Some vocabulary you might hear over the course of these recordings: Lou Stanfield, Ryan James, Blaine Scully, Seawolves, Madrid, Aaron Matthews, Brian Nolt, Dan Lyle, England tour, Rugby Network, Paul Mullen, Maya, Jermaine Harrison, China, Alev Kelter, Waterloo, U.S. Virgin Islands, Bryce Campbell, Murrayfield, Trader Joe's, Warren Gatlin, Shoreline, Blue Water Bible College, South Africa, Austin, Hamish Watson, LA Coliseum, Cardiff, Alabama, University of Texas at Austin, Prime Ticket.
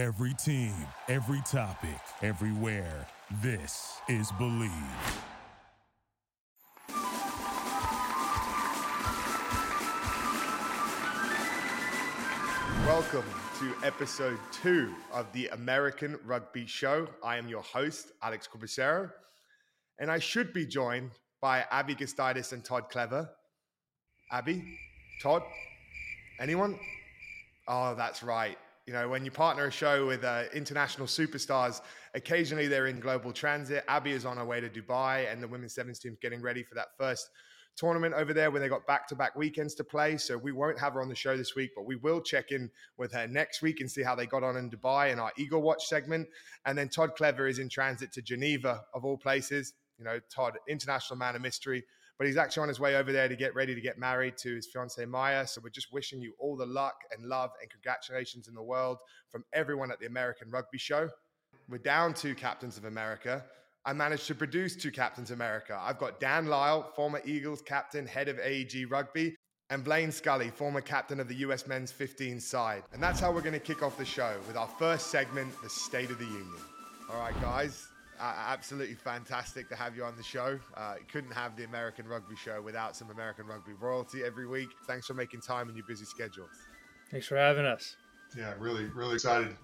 Every team, every topic, everywhere. This is Believe. Welcome to episode 2 of the American Rugby Show. I am your host, Alex Corbisiero, and I should be joined by Abby Gustaitis and Todd Clever. Abby? Todd? Anyone? Oh, that's right. You know, when you partner a show with international superstars, occasionally they're in global transit. Abby is on her way to Dubai, and the women's sevens team's getting ready for that first tournament over there where they got back-to-back weekends to play. So we won't have her on the show this week, but we will check in with her next week and see how they got on in Dubai in our Eagle Watch segment. And then Todd Clever is in transit to Geneva, of all places. You know, Todd, international man of mystery, but he's actually on his way over there to get ready to get married to his fiancée, Maya. So we're just wishing you all the luck and love and congratulations in the world from everyone at the American Rugby Show. We're down 2 Captains of America. I managed to produce 2 Captains America. I've got Dan Lyle, former Eagles captain, head of AEG Rugby, and Blaine Scully, former captain of the US Men's 15 side. And that's how we're going to kick off the show with our first segment, the State of the Union. All right, guys. Absolutely fantastic to have you on the show. Couldn't have the American Rugby Show without some American Rugby royalty every week. Thanks for making time in your busy schedules. Thanks for having us. Yeah, really, really excited.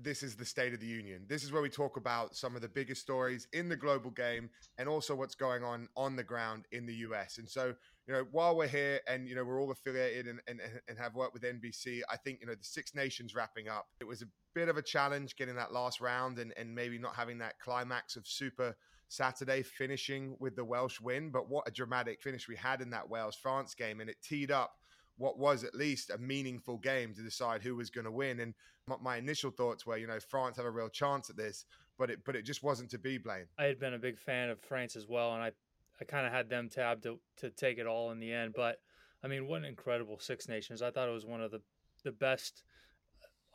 This is the State of the Union. This is where we talk about some of the biggest stories in the global game and also what's going on the ground in the US. And so, you know, while we're here and, you know, we're all affiliated and have worked with NBC, I think, you know, the Six Nations wrapping up, it was a bit of a challenge getting that last round and maybe not having that climax of Super Saturday finishing with the Welsh win. But what a dramatic finish we had in that Wales-France game. And it teed up what was at least a meaningful game to decide who was going to win. And my initial thoughts were, you know, France have a real chance at this, but it just wasn't to be, Blaine. I had been a big fan of France as well, and I kind of had them tabbed to take it all in the end. But, I mean, what an incredible Six Nations. I thought it was one of the best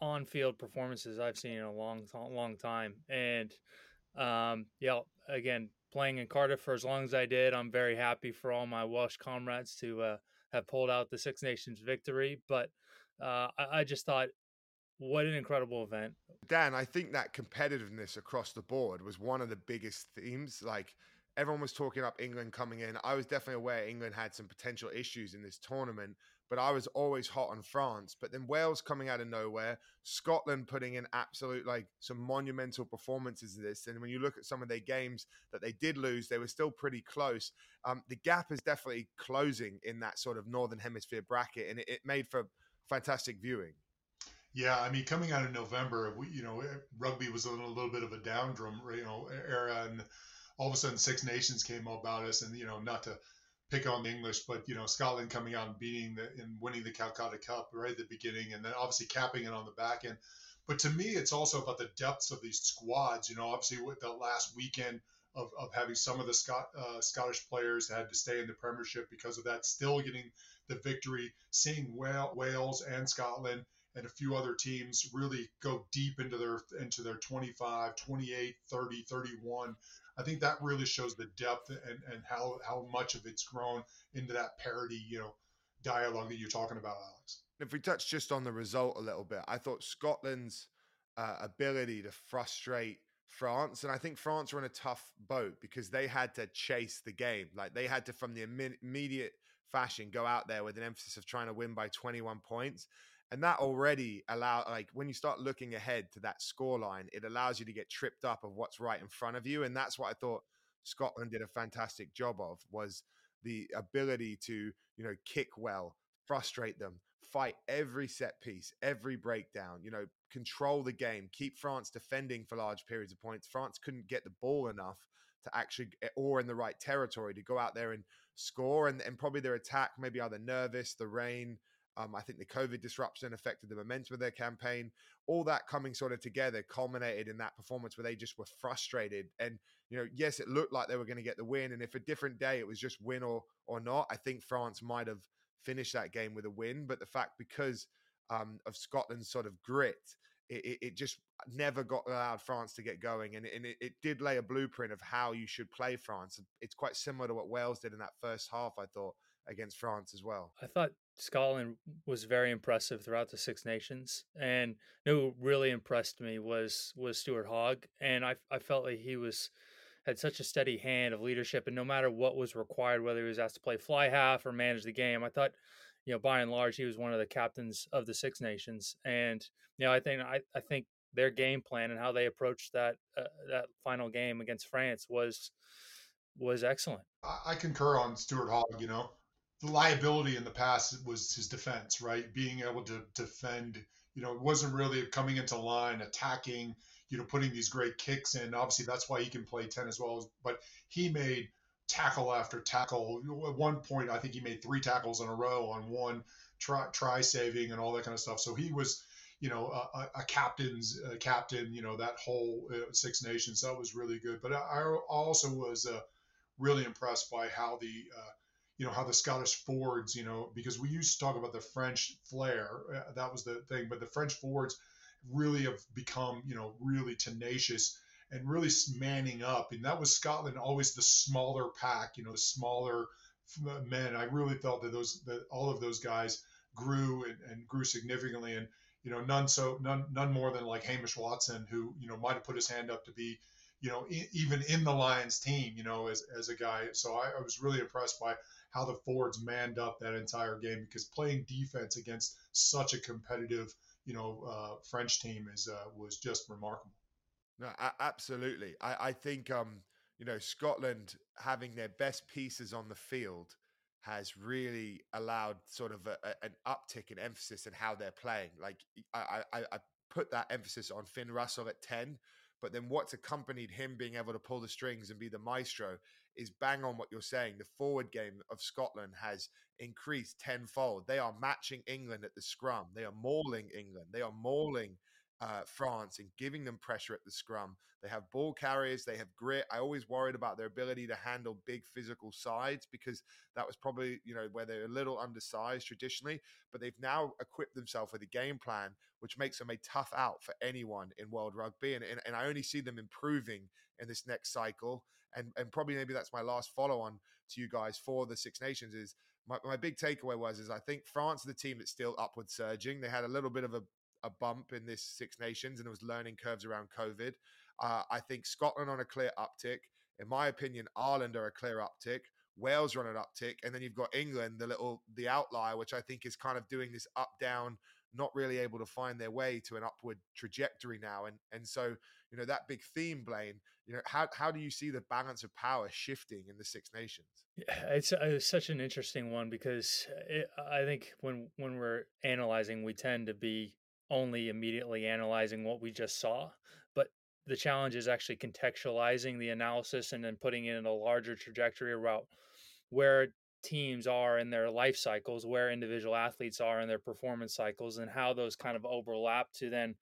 on-field performances I've seen in a long time. And, yeah, again, playing in Cardiff for as long as I did, I'm very happy for all my Welsh comrades to have pulled out the Six Nations victory. But I just thought, what an incredible event. Dan, I think that competitiveness across the board was one of the biggest themes. Like, everyone was talking up England coming in. I was definitely aware England had some potential issues in this tournament, but I was always hot on France. But then Wales coming out of nowhere, Scotland putting in absolute, like, some monumental performances in this. And when you look at some of their games that they did lose, they were still pretty close. The gap is definitely closing in that sort of Northern Hemisphere bracket, and it made for fantastic viewing. Yeah, I mean, coming out of November, rugby was in a little bit of a downturn, era, and all of a sudden Six Nations came up about us, and, you know, not to pick on the English, but, you know, Scotland coming out and winning the Calcutta Cup right at the beginning, and then obviously capping it on the back end. But to me, it's also about the depths of these squads. You know, obviously with the last weekend of having some of the Scottish players that had to stay in the Premiership because of that, still getting the victory, seeing Wales and Scotland and a few other teams really go deep into their 25, 28, 30, 31. I think that really shows the depth and how much of it's grown into that parity, you know, dialogue that you're talking about, Alex. If we touch just on the result a little bit, I thought Scotland's ability to frustrate France, and I think France were in a tough boat because they had to chase the game. Like, they had to, from the immediate fashion, go out there with an emphasis of trying to win by 21 points. And that already allowed, like, when you start looking ahead to that scoreline, it allows you to get tripped up of what's right in front of you. And that's what I thought Scotland did a fantastic job of, was the ability to, you know, kick well, frustrate them, fight every set piece, every breakdown, you know, control the game, keep France defending for large periods of points. France couldn't get the ball enough to actually, or in the right territory, to go out there and score. And probably their attack, maybe either nervous, the rain, I think the COVID disruption affected the momentum of their campaign. All that coming sort of together culminated in that performance where they just were frustrated. And, you know, yes, it looked like they were going to get the win. And if a different day it was just win or not, I think France might have finished that game with a win. But the fact, because of Scotland's sort of grit, it just never allowed France to get going. And it did lay a blueprint of how you should play France. It's quite similar to what Wales did in that first half, I thought, against France as well. I thought Scotland was very impressive throughout the Six Nations, and who really impressed me was Stuart Hogg, and I felt like he had such a steady hand of leadership, and no matter what was required, whether he was asked to play fly half or manage the game, I thought, by and large, he was one of the captains of the Six Nations, and I think their game plan and how they approached that final game against France was excellent. I concur on Stuart Hogg. The liability in the past was his defense, right? Being able to defend, it wasn't really coming into line, attacking, putting these great kicks in. Obviously, that's why he can play 10 as well. But he made tackle after tackle. At one point, I think he made 3 tackles in a row on one try saving and all that kind of stuff. So he was, a captain's captain, that whole Six Nations. That was really good. But I also was really impressed by how the Scottish forwards, because we used to talk about the French flair, that was the thing, but the French forwards really have become, really tenacious and really manning up. And that was Scotland, always the smaller pack, the smaller men. I really felt that all of those guys grew and grew significantly, and, none more than like Hamish Watson, who, might've put his hand up to be, even in the Lions team, as a guy. So I was really impressed by how the forwards manned up that entire game, because playing defense against such a competitive, French team was just remarkable. No, absolutely. I think, Scotland having their best pieces on the field has really allowed sort of an uptick in emphasis in how they're playing. Like I put that emphasis on Finn Russell at 10, but then what's accompanied him being able to pull the strings and be the maestro is bang on what you're saying. The forward game of Scotland has increased tenfold. They are matching England at the scrum. They are mauling England. They are mauling France and giving them pressure at the scrum. They have ball carriers. They have grit. I always worried about their ability to handle big physical sides, because that was probably, where they're a little undersized traditionally, but they've now equipped themselves with a game plan, which makes them a tough out for anyone in world rugby. And I only see them improving in this next cycle. And probably maybe that's my last follow on to you guys for the Six Nations is my big takeaway is I think France is the team that's still upward surging. They had a little bit of a bump in this Six Nations, and there was learning curves around COVID. I think Scotland on a clear uptick. In my opinion, Ireland are a clear uptick. Wales are on an uptick. And then you've got England, the outlier, which I think is kind of doing this up, down, not really able to find their way to an upward trajectory now. And so, that big theme, Blaine, how do you see the balance of power shifting in the Six Nations? Yeah, it's such an interesting one, because I think when we're analyzing, we tend to be only immediately analyzing what we just saw, but the challenge is actually contextualizing the analysis and then putting it in a larger trajectory about where teams are in their life cycles, where individual athletes are in their performance cycles, and how those kind of overlap to then,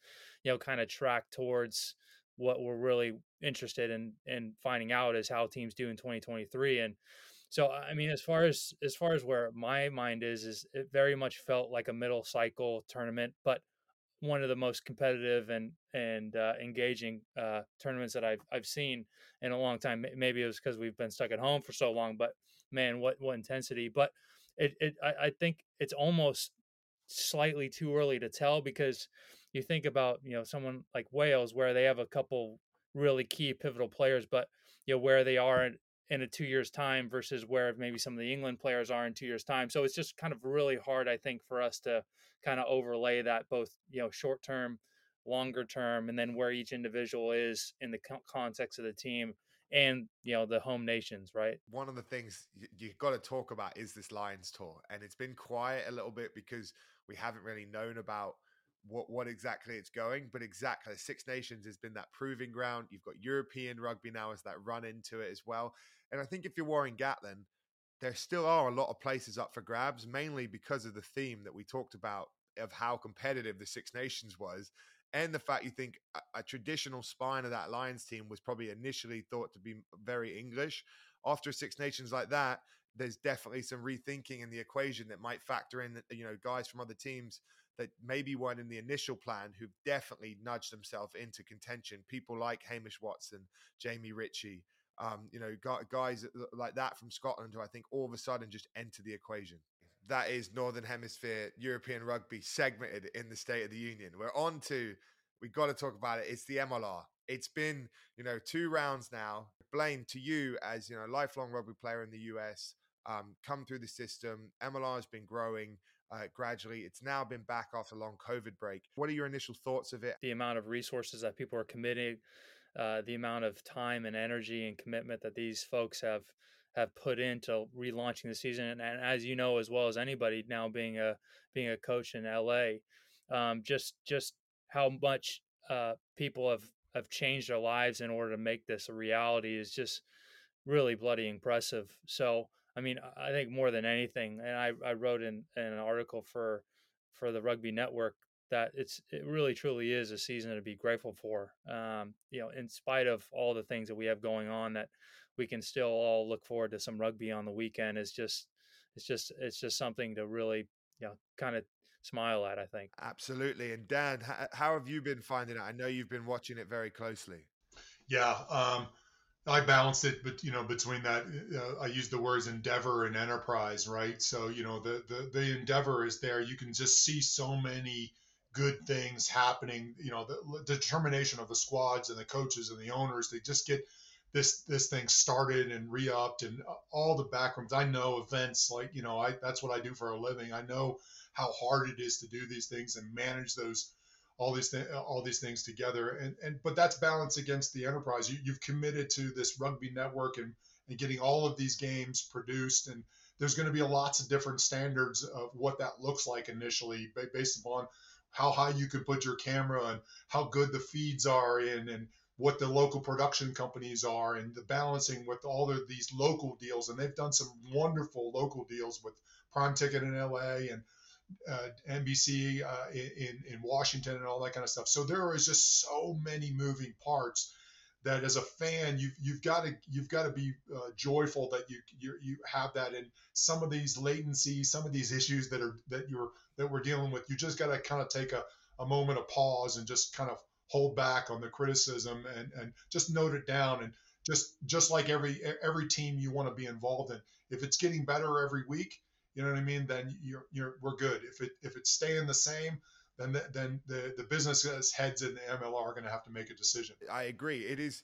kind of track towards what we're really interested in finding out is how teams do in 2023. And so, I mean, as far as where my mind is it very much felt like a middle cycle tournament, but one of the most competitive and engaging tournaments that I've seen in a long time. Maybe it was because we've been stuck at home for so long, but man, what intensity! But I think it's almost slightly too early to tell, because you think about someone like Wales, where they have a couple really key pivotal players, but where they are in a 2 years time versus where maybe some of the England players are in 2 years time. So it's just kind of really hard, I think, for us to kind of overlay that, both, short term, longer term, and then where each individual is in the context of the team and, the home nations, right? One of the things you've got to talk about is this Lions tour. And it's been quiet a little bit because we haven't really known about what exactly it's going, but exactly Six Nations has been that proving ground. You've got European rugby now as that run into it as well. And I think if you're Warren Gatlin, there still are a lot of places up for grabs, mainly because of the theme that we talked about of how competitive the Six Nations was. And the fact you think a traditional spine of that Lions team was probably initially thought to be very English. After a Six Nations like that, there's definitely some rethinking in the equation that might factor in, guys from other teams that maybe weren't in the initial plan, who've definitely nudged themselves into contention. People like Hamish Watson, Jamie Ritchie, guys like that from Scotland, who I think all of a sudden just enter the equation. that is Northern Hemisphere European rugby segmented in the State of the Union. We're on to, we got to talk about it. It's the MLR. It's been, you know, two rounds now. Blaine, to you as, you know, lifelong rugby player in the US, come through the system. MLR has been growing gradually. It's now been back after a long COVID break. What are your initial thoughts of it? The amount of resources that people are committing, the amount of time and energy and commitment that these folks have put into relaunching the season. And as you know, as well as anybody now being a coach in LA, just how much people have changed their lives in order to make this a reality is just really bloody impressive. So, I mean, I think more than anything, and I wrote in an article for the Rugby Network that it really truly is a season to be grateful for. You know, in spite of all the things that we have going on, that we can still all look forward to some rugby on the weekend is just, it's just something to really, you know, kind of smile at, I think. Absolutely. And Dan, how have you been finding it? I know you've been watching it very closely. Yeah. I balanced it, but, you know, between that, I use the words endeavor and enterprise, right? So, you know, the endeavor is there. You can just see so many good things happening. You know, the determination of the squads and the coaches and the owners, they just get this thing started and re-upped and all the backrooms. I know events like, you know, that's what I do for a living. I know how hard it is to do these things and manage those all these things together, but that's balanced against the enterprise. You've committed to this Rugby Network and getting all of these games produced, and there's going to be lots of different standards of what that looks like initially, based upon how high you can put your camera and how good the feeds are in, and what the local production companies are, and the balancing with all of these local deals. And they've done some wonderful local deals with Prime Ticket in LA and NBC in Washington and all that kind of stuff. So there is just so many moving parts that, as a fan, you've got to be joyful that you have that. And some of these latencies, some of these issues that we're dealing with, you just got to kind of take a moment of pause and just kind of hold back on the criticism and just note it down. And just like every team you want to be involved in, if it's getting better every week, you know what I mean, then we're good. If it's staying the same, then the business heads in the MLR are going to have to make a decision. I agree. It is,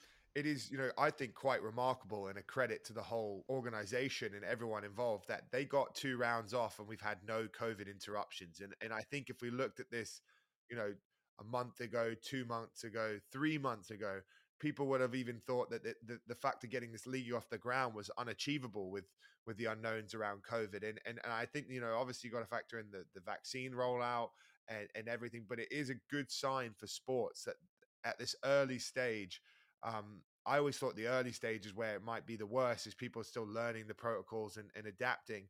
you know, I think quite remarkable and a credit to the whole organization and everyone involved that they got two rounds off and we've had no COVID interruptions. And I think if we looked at this, you know, a month ago, 2 months ago, 3 months ago, people would have even thought that the fact of getting this league off the ground was unachievable with the unknowns around COVID. And I think, you know, obviously you got to factor in the vaccine rollout and everything, but it is a good sign for sports that at this early stage, I always thought the early stages where it might be the worst is people still learning the protocols and adapting,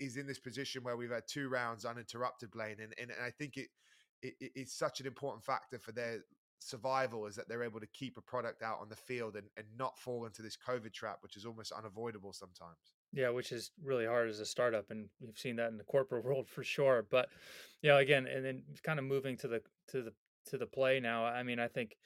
is in this position where we've had two rounds uninterrupted, Blaine. And I think it's such an important factor for their survival is that they're able to keep a product out on the field and not fall into this COVID trap, which is almost unavoidable sometimes. Yeah, which is really hard as a startup, and we've seen that in the corporate world for sure. But you know, again, and then kind of moving to the play now. I mean, I think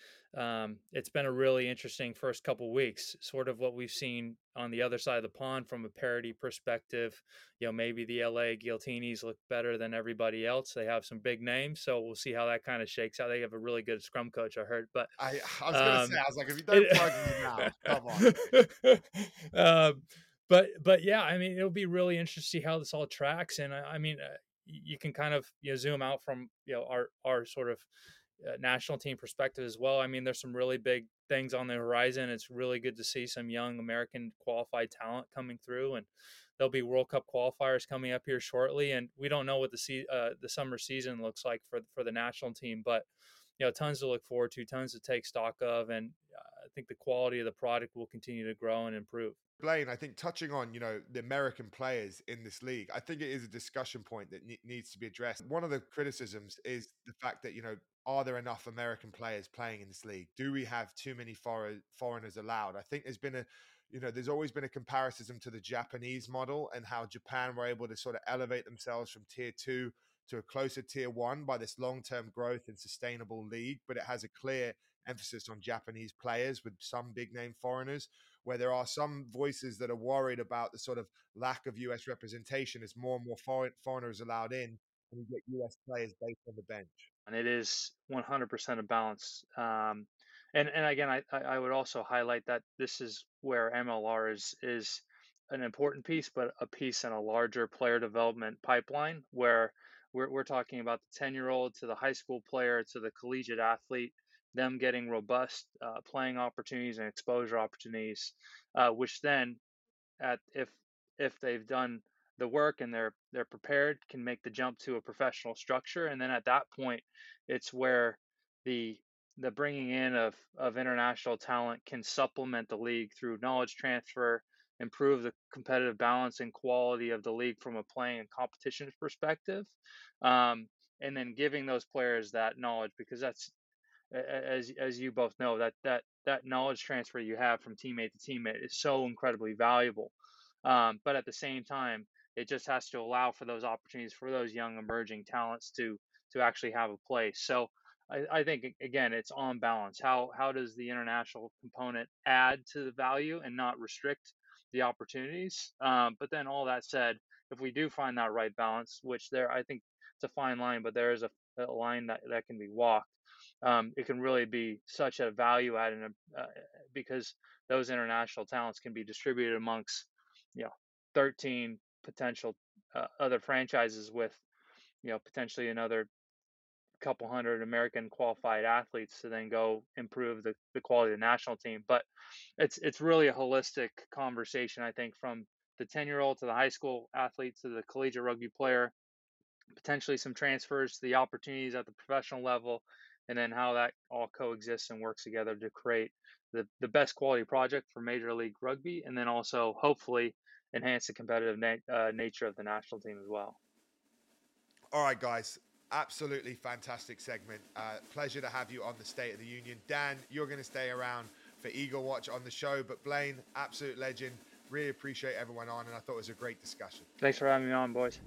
it's been a really interesting first couple of weeks, sort of what we've seen on the other side of the pond from a parity perspective. You know, maybe the LA Giltinis look better than everybody else. They have some big names, so we'll see how that kind of shakes out. They have a really good scrum coach, I heard. But I was going to say, I was like, if you don't plug me now, come on. But yeah, I mean, it'll be really interesting to see how this all tracks. And I mean, you can kind of, you know, zoom out from, you know, our sort of national team perspective as well. I mean, there's some really big things on the horizon. It's really good to see some young American qualified talent coming through, and there'll be World Cup qualifiers coming up here shortly. And we don't know what the summer season looks like for the national team, but you know, tons to look forward to, tons to take stock of, and I think the quality of the product will continue to grow and improve. Blaine, I think touching on, you know, the American players in this league, I think it is a discussion point that needs to be addressed. One of the criticisms is the fact that, you know, are there enough American players playing in this league? Do we have too many foreigners allowed? I think there's been there's always been a comparison to the Japanese model and how Japan were able to sort of elevate themselves from tier 2 to a closer tier one by this long-term growth and sustainable league, but it has a clear emphasis on Japanese players with some big-name foreigners, where there are some voices that are worried about the sort of lack of US representation as more and more foreigners allowed in, and we get US players based on the bench. And it is 100% a balance. And again, I would also highlight that this is where MLR is an important piece, but a piece in a larger player development pipeline where we're talking about the 10-year-old to the high school player to the collegiate athlete, them getting robust playing opportunities and exposure opportunities, which then, if they've done the work and they're prepared, can make the jump to a professional structure. And then at that point, it's where the bringing in of international talent can supplement the league through knowledge transfer, improve the competitive balance and quality of the league from a playing and competition perspective, and then giving those players that knowledge, because that's, as you both know, that knowledge transfer you have from teammate to teammate is so incredibly valuable. But at the same time, it just has to allow for those opportunities for those young emerging talents to actually have a place. So I think, again, it's on balance. How does the international component add to the value and not restrict the opportunities? But then all that said, if we do find that right balance, which there, I think it's a fine line, but there is a line that can be walked. It can really be such a value add because those international talents can be distributed amongst, 13 potential other franchises with, potentially another couple hundred American qualified athletes to then go improve the quality of the national team. But it's really a holistic conversation, I think, from the 10-year-old to the high school athlete to the collegiate rugby player, potentially some transfers to the opportunities at the professional level, and then how that all coexists and works together to create the best quality project for Major League Rugby, and then also hopefully enhance the competitive nature of the national team as well. All right, guys. Absolutely fantastic segment. Pleasure to have you on the State of the Union. Dan, you're going to stay around for Eagle Watch on the show, but Blaine, absolute legend. Really appreciate everyone on, and I thought it was a great discussion. Thanks for having me on, boys.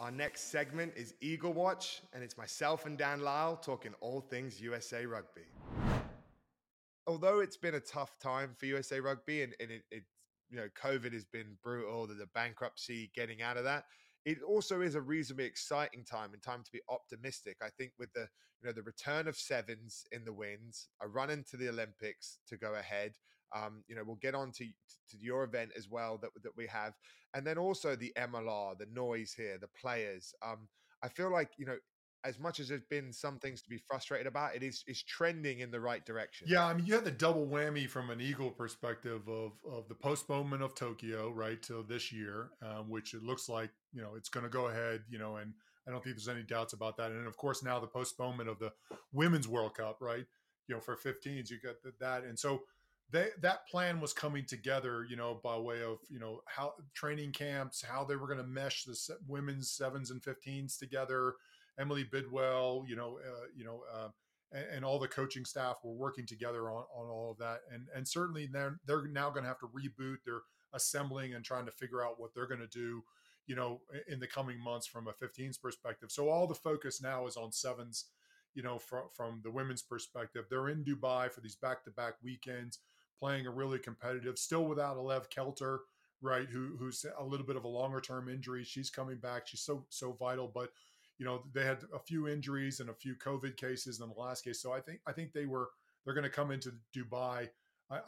Our next segment is Eagle Watch, and it's myself and Dan Lyle talking all things USA Rugby. Although it's been a tough time for USA Rugby, and COVID has been brutal, the bankruptcy, getting out of that, it also is a reasonably exciting time and time to be optimistic. I think with the return of sevens in the wins, a run into the Olympics to go ahead. We'll get on to your event as well that we have, and then also the MLR, the noise here, the players. I feel like as much as there's been some things to be frustrated about, it's trending in the right direction. Yeah, I mean, you had the double whammy from an Eagle perspective of the postponement of Tokyo, right, till this year, which it looks like, it's going to go ahead, and I don't think there's any doubts about that. And of course, now the postponement of the Women's World Cup, right, for 15s, you got that. And so that plan was coming together, by way of, how training camps, how they were going to mesh the women's sevens and 15s together. Emily Bidwell, and all the coaching staff were working together on all of that. And certainly they're now going to have to reboot. They're assembling and trying to figure out what they're going to do, in the coming months from a 15s perspective. So all the focus now is on sevens, from the women's perspective. They're in Dubai for these back-to-back weekends, playing a really competitive, still without Alev Kelter, right, who's a little bit of a longer-term injury. She's coming back. She's so vital, but they had a few injuries and a few COVID cases in the last case. So I think they're going to come into Dubai.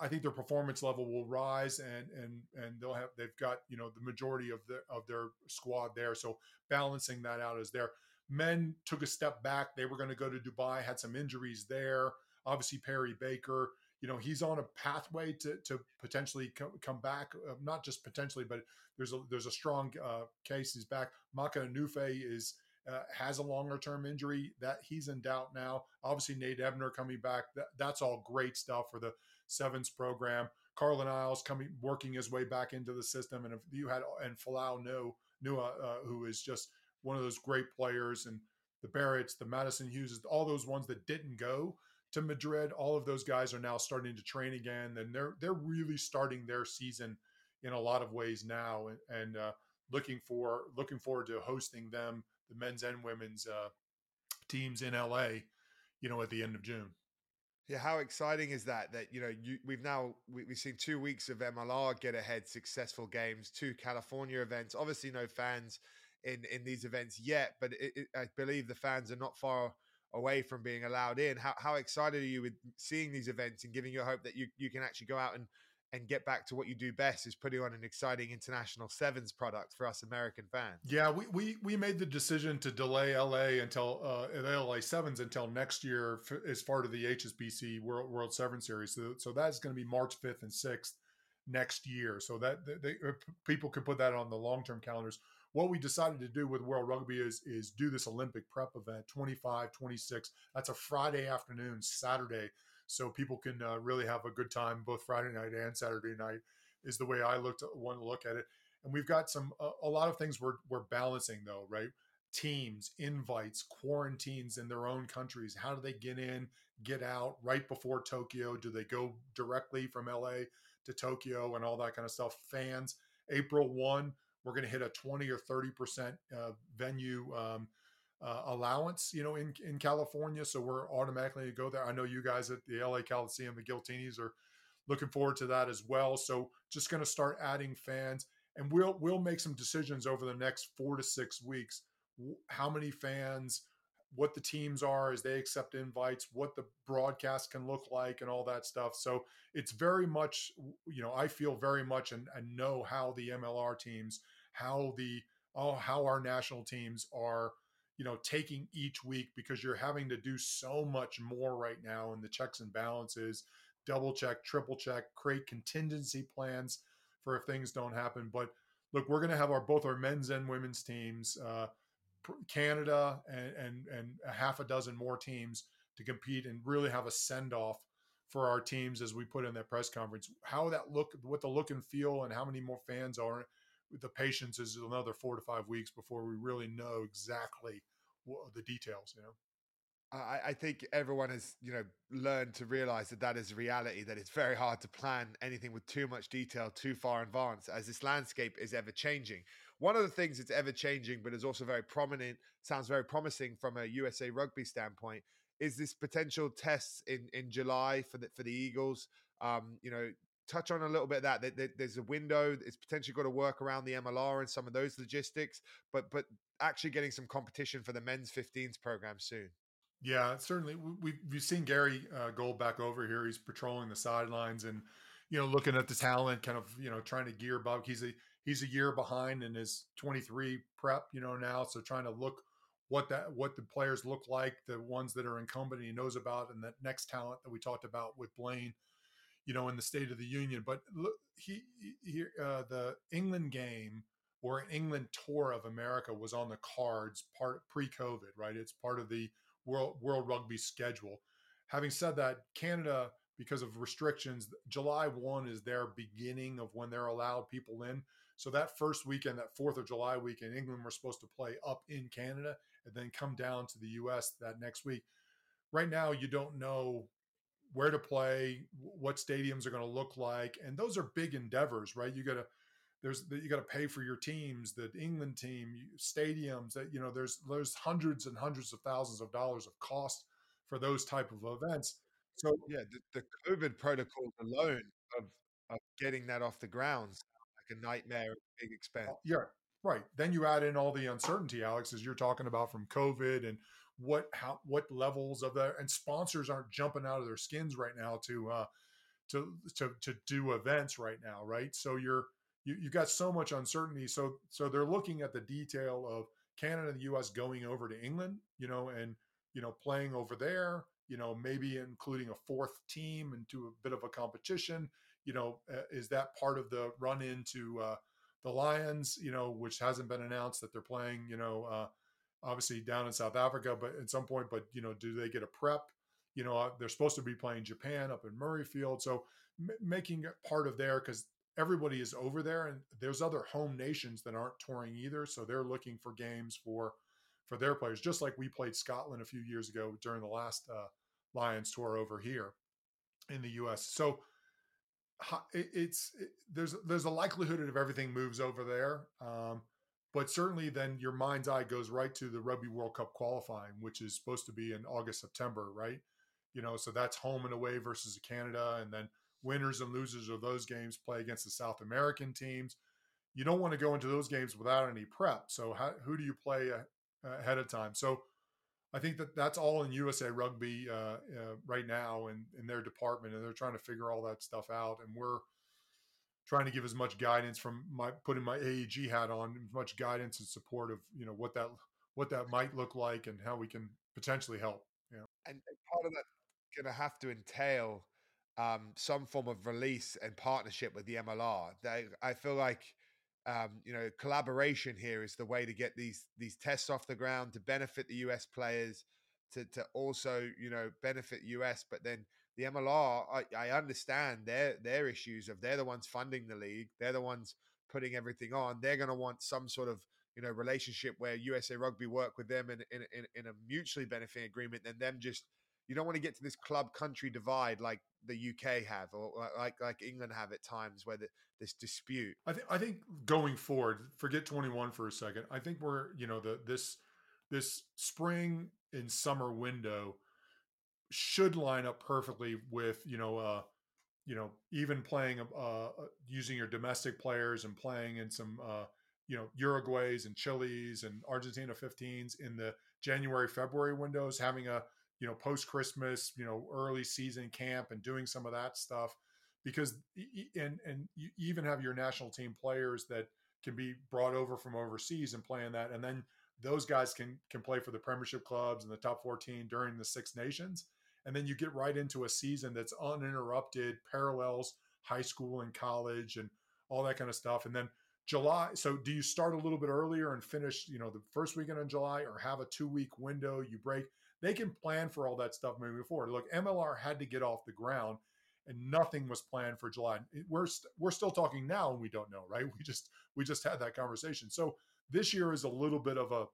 I think their performance level will rise, and they've got the majority of their squad there. So balancing that out is there. Men took a step back. They were going to go to Dubai, had some injuries there. Obviously Perry Baker, he's on a pathway to potentially come back, not just potentially, but there's a strong case he's back. Maka Anufe is, has a longer term injury that he's in doubt now. Obviously, Nate Ebner coming back. That's all great stuff for the sevens program. Carlin Isles working his way back into the system. And if you had, and Falau Nua, who is just one of those great players, and the Barretts, the Madison Hughes, all those ones that didn't go to Madrid, all of those guys are now starting to train again. And they're really starting their season in a lot of ways now. And looking forward to hosting them, the men's and women's teams in LA, you know, at the end of June. Yeah, how exciting is that? That, you know, we've seen 2 weeks of MLR get ahead, successful games, 2 California events. Obviously, no fans in these events yet, but I believe the fans are not far away from being allowed in. How excited are you with seeing these events and giving you hope that you can actually go out and get back to what you do best, is putting on an exciting international sevens product for us American fans? Yeah, we made the decision to delay LA until LA sevens until next year as part of the HSBC World Sevens Series. So that's going to be March 5th and 6th next year. So that people can put that on the long-term calendars. What we decided to do with World Rugby is do this Olympic prep event, 25, 26. That's a Friday afternoon, Saturday. So people can really have a good time both Friday night and Saturday night is the way I want to look at it. And we've got a lot of things we're balancing though, right? Teams, invites, quarantines in their own countries. How do they get in, get out right before Tokyo? Do they go directly from LA to Tokyo and all that kind of stuff? Fans, April 1, we're going to hit a 20 or 30% venue allowance, you know, in California. So we're automatically going to go there. I know you guys at the LA Coliseum, the Giltinis, are looking forward to that as well. So just going to start adding fans, and we'll make some decisions over the next 4 to 6 weeks, how many fans, what the teams are as they accept invites, what the broadcast can look like and all that stuff. So it's very much, you know, I feel very much and know how the MLR teams, how our national teams are, you know, taking each week, because you're having to do so much more right now in the checks and balances, double check, triple check, create contingency plans for if things don't happen. But look, we're going to have both our men's and women's teams, Canada and a half a dozen more teams to compete, and really have a send off for our teams as we put in that press conference. How that look, what the look and feel, and how many more fans are. The patience is another 4 to 5 weeks before we really know exactly what the details, you know. I think everyone has, you know, learned to realize that is reality, that it's very hard to plan anything with too much detail too far in advance, as this landscape is ever changing. One of the things that's ever changing, but is also very prominent, sounds very promising from a USA Rugby standpoint, is this potential tests in July for the Eagles. You know, touch on a little bit of that there's a window. It's potentially got to work around the MLR and some of those logistics, but actually getting some competition for the men's 15s program soon. Yeah, certainly. We've seen Gary Gold back over here. He's patrolling the sidelines and, you know, looking at the talent, kind of, you know, trying to gear up. He's a year behind in his 23 prep, you know, now. So trying to look what the players look like, the ones that are incumbent he knows about, and that next talent that we talked about with Blaine, you know, in the State of the Union. But look, the England game, or England tour of America, was on the cards pre-COVID, right? It's part of the World Rugby schedule. Having said that, Canada, because of restrictions, July 1 is their beginning of when they're allowed people in. So that first weekend, that 4th of July weekend, England were supposed to play up in Canada and then come down to the U.S. that next week. Right now, you don't know where to play, what stadiums are going to look like, and those are big endeavors, right? You got to pay for your teams, the England team, stadiums. That, you know, there's hundreds and hundreds of thousands of dollars of cost for those type of events. So yeah, the COVID protocol alone of getting that off the ground sounds like a nightmare, a big expense. Yeah, right. Then you add in all the uncertainty, Alex, as you're talking about, from COVID and what levels of that, and sponsors aren't jumping out of their skins right now to do events right now, right? So you've got so much uncertainty. So they're looking at the detail of Canada and the US going over to England, you know, and, you know, playing over there, you know, maybe including a fourth team into a bit of a competition, you know. Is that part of the run into the Lions, you know, which hasn't been announced that they're playing, you know, obviously down in South Africa, but at some point, but, you know, do they get a prep? You know, they're supposed to be playing Japan up in Murrayfield. So making it part of there, because everybody is over there, and there's other home nations that aren't touring either. So they're looking for games for their players, just like we played Scotland a few years ago during the last Lions tour over here in the US. So there's a likelihood of everything moves over there. But certainly then your mind's eye goes right to the Rugby World Cup qualifying, which is supposed to be in August, September, right? You know, so that's home and away versus Canada. And then winners and losers of those games play against the South American teams. You don't want to go into those games without any prep. So who do you play ahead of time? So I think that that's all in USA Rugby right now in their department, and they're trying to figure all that stuff out. And we're trying to give as much guidance from putting my AEG hat on, as much guidance and support of, you know, what that might look like and how we can potentially help. Yeah. You know? And part of that going to have to entail some form of release and partnership with the MLR. I feel like, you know, collaboration here is the way to get these tests off the ground, to benefit the US players, to also, you know, benefit US. But then the MLR, I understand their issues of they're the ones funding the league. They're the ones putting everything on. They're going to want some sort of, you know, relationship where USA Rugby work with them in a mutually benefiting agreement than them just. You don't want to get to this club country divide like the UK have or like England have at times where this dispute. I think going forward, forget 21 for a second. I think we're, you know, this spring and summer window should line up perfectly with, you know, even playing using your domestic players and playing in some you know, Uruguays and Chiles and Argentina 15s in the January, February windows, having a, you know, post-Christmas, you know, early season camp and doing some of that stuff, because and you even have your national team players that can be brought over from overseas and playing that. And then those guys can play for the Premiership clubs and the top 14 during the Six Nations. And then you get right into a season that's uninterrupted, parallels high school and college and all that kind of stuff. And then July. So do you start a little bit earlier and finish, you know, the first weekend in July, or have a 2-week window you break? They can plan for all that stuff moving forward. Look, MLR had to get off the ground and nothing was planned for July. We're still talking now and we don't know, right? We just had that conversation. So this year is a little bit of a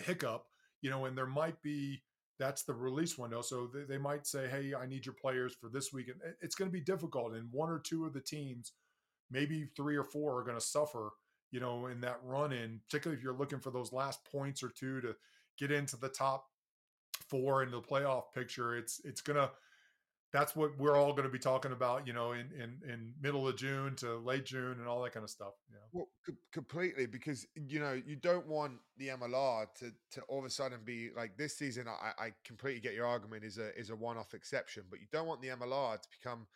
hiccup, you know, and there might be, that's the release window. So they might say, hey, I need your players for this week. And it's going to be difficult. And one or two of the teams, maybe 3 or 4, are going to suffer, you know, in that run-in, particularly if you're looking for those last points or two to get into the top 4 in the playoff picture. It's gonna, that's what we're all going to be talking about, you know, in middle of June to late June and all that kind of stuff. Yeah, well, completely, because, you know, you don't want the MLR to all of a sudden be like this season. I completely get your argument is a one-off exception, but you don't want the MLR to become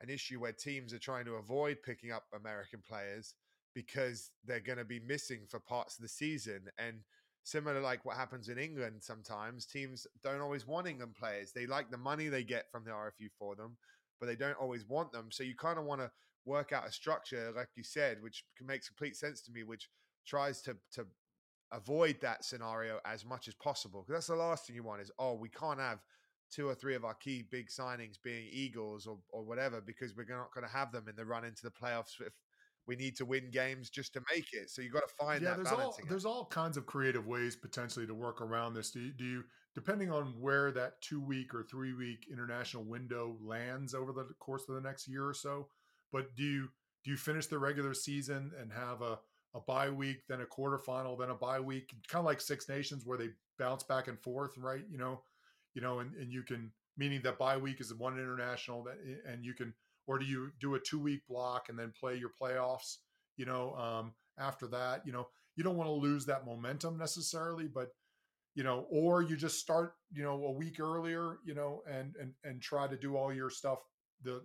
an issue where teams are trying to avoid picking up American players because they're going to be missing for parts of the season. And similar, like what happens in England, sometimes teams don't always want England players. They like the money they get from the RFU for them, but they don't always want them. So you kind of want to work out a structure, like you said, which makes complete sense to me, which tries to avoid that scenario as much as possible. Because that's the last thing you want is, oh, we can't have 2 or 3 of our key big signings being Eagles or whatever, because we're not going to have them in the run into the playoffs if we need to win games just to make it. So you got to find that balancing. There's all kinds of creative ways potentially to work around this. Do you, depending on where that 2-week or 3-week international window lands over the course of the next year or so, but do you finish the regular season and have a bye week, then a quarterfinal, then a bye week, kind of like Six Nations where they bounce back and forth, right? You know, and you can, meaning that bye week is one international that, and you can, or do you do a 2-week block and then play your playoffs, you know, after that, you know, you don't want to lose that momentum necessarily, but, you know, or you just start, you know, a week earlier, you know, and try to do all your stuff the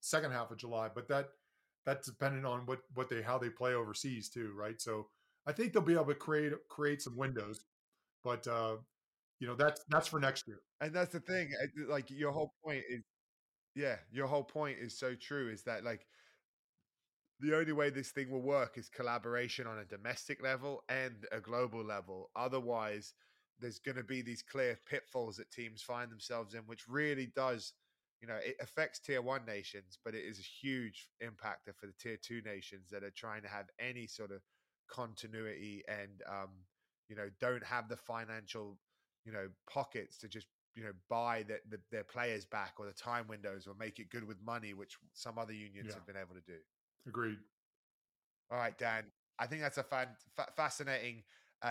second half of July, but that's dependent on how they play overseas too. Right. So I think they'll be able to create some windows, but, you know, that's for next year. And that's the thing, like your whole point is so true, is that like the only way this thing will work is collaboration on a domestic level and a global level. Otherwise, there's going to be these clear pitfalls that teams find themselves in, which really does, you know, it affects tier 1 nations, but it is a huge impactor for the tier 2 nations that are trying to have any sort of continuity and, you know, don't have the financial, you know, pockets to just, you know, buy their players back or the time windows or make it good with money, which some other unions have been able to do. Agreed. All right, Dan, I think that's a fascinating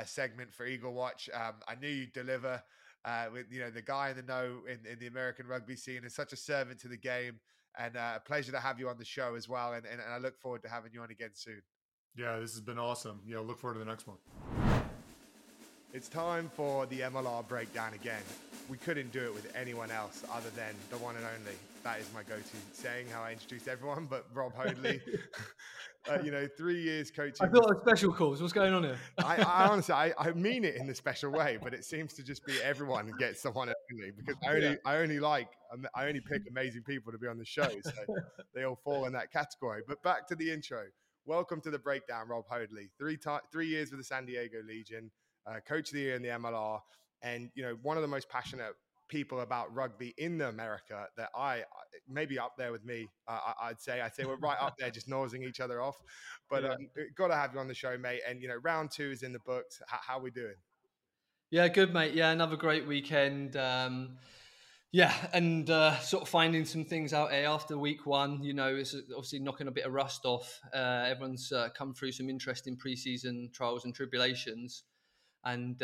segment for Eagle Watch. I knew you'd deliver. With, you know, the guy in the know in the American rugby scene is such a servant to the game, and a pleasure to have you on the show as well. And I look forward to having you on again soon. Yeah, this has been awesome. Yeah, look forward to the next one. It's time for the MLR breakdown again. We couldn't do it with anyone else other than the one and only. That is my go-to saying how I introduce everyone, but Rob Hoadley, 3 years coaching. I thought it was special calls. What's going on here? I honestly, I mean it in the special way, but it seems to just be everyone gets someone only because I only pick amazing people to be on the show. So they all fall in that category. But back to the intro. Welcome to the breakdown, Rob Hoadley. 3 years with the San Diego Legion, coach of the year in the MLR. And, you know, one of the most passionate people about rugby in America that I, maybe up there with me, I'd say we're right up there just nosing each other off. But got to have you on the show, mate. And, you know, round two is in the books. How are we doing? Yeah, good, mate. Yeah, another great weekend. Sort of finding some things out here after week one. You know, it's obviously knocking a bit of rust off. Everyone's come through some interesting preseason trials and tribulations. And,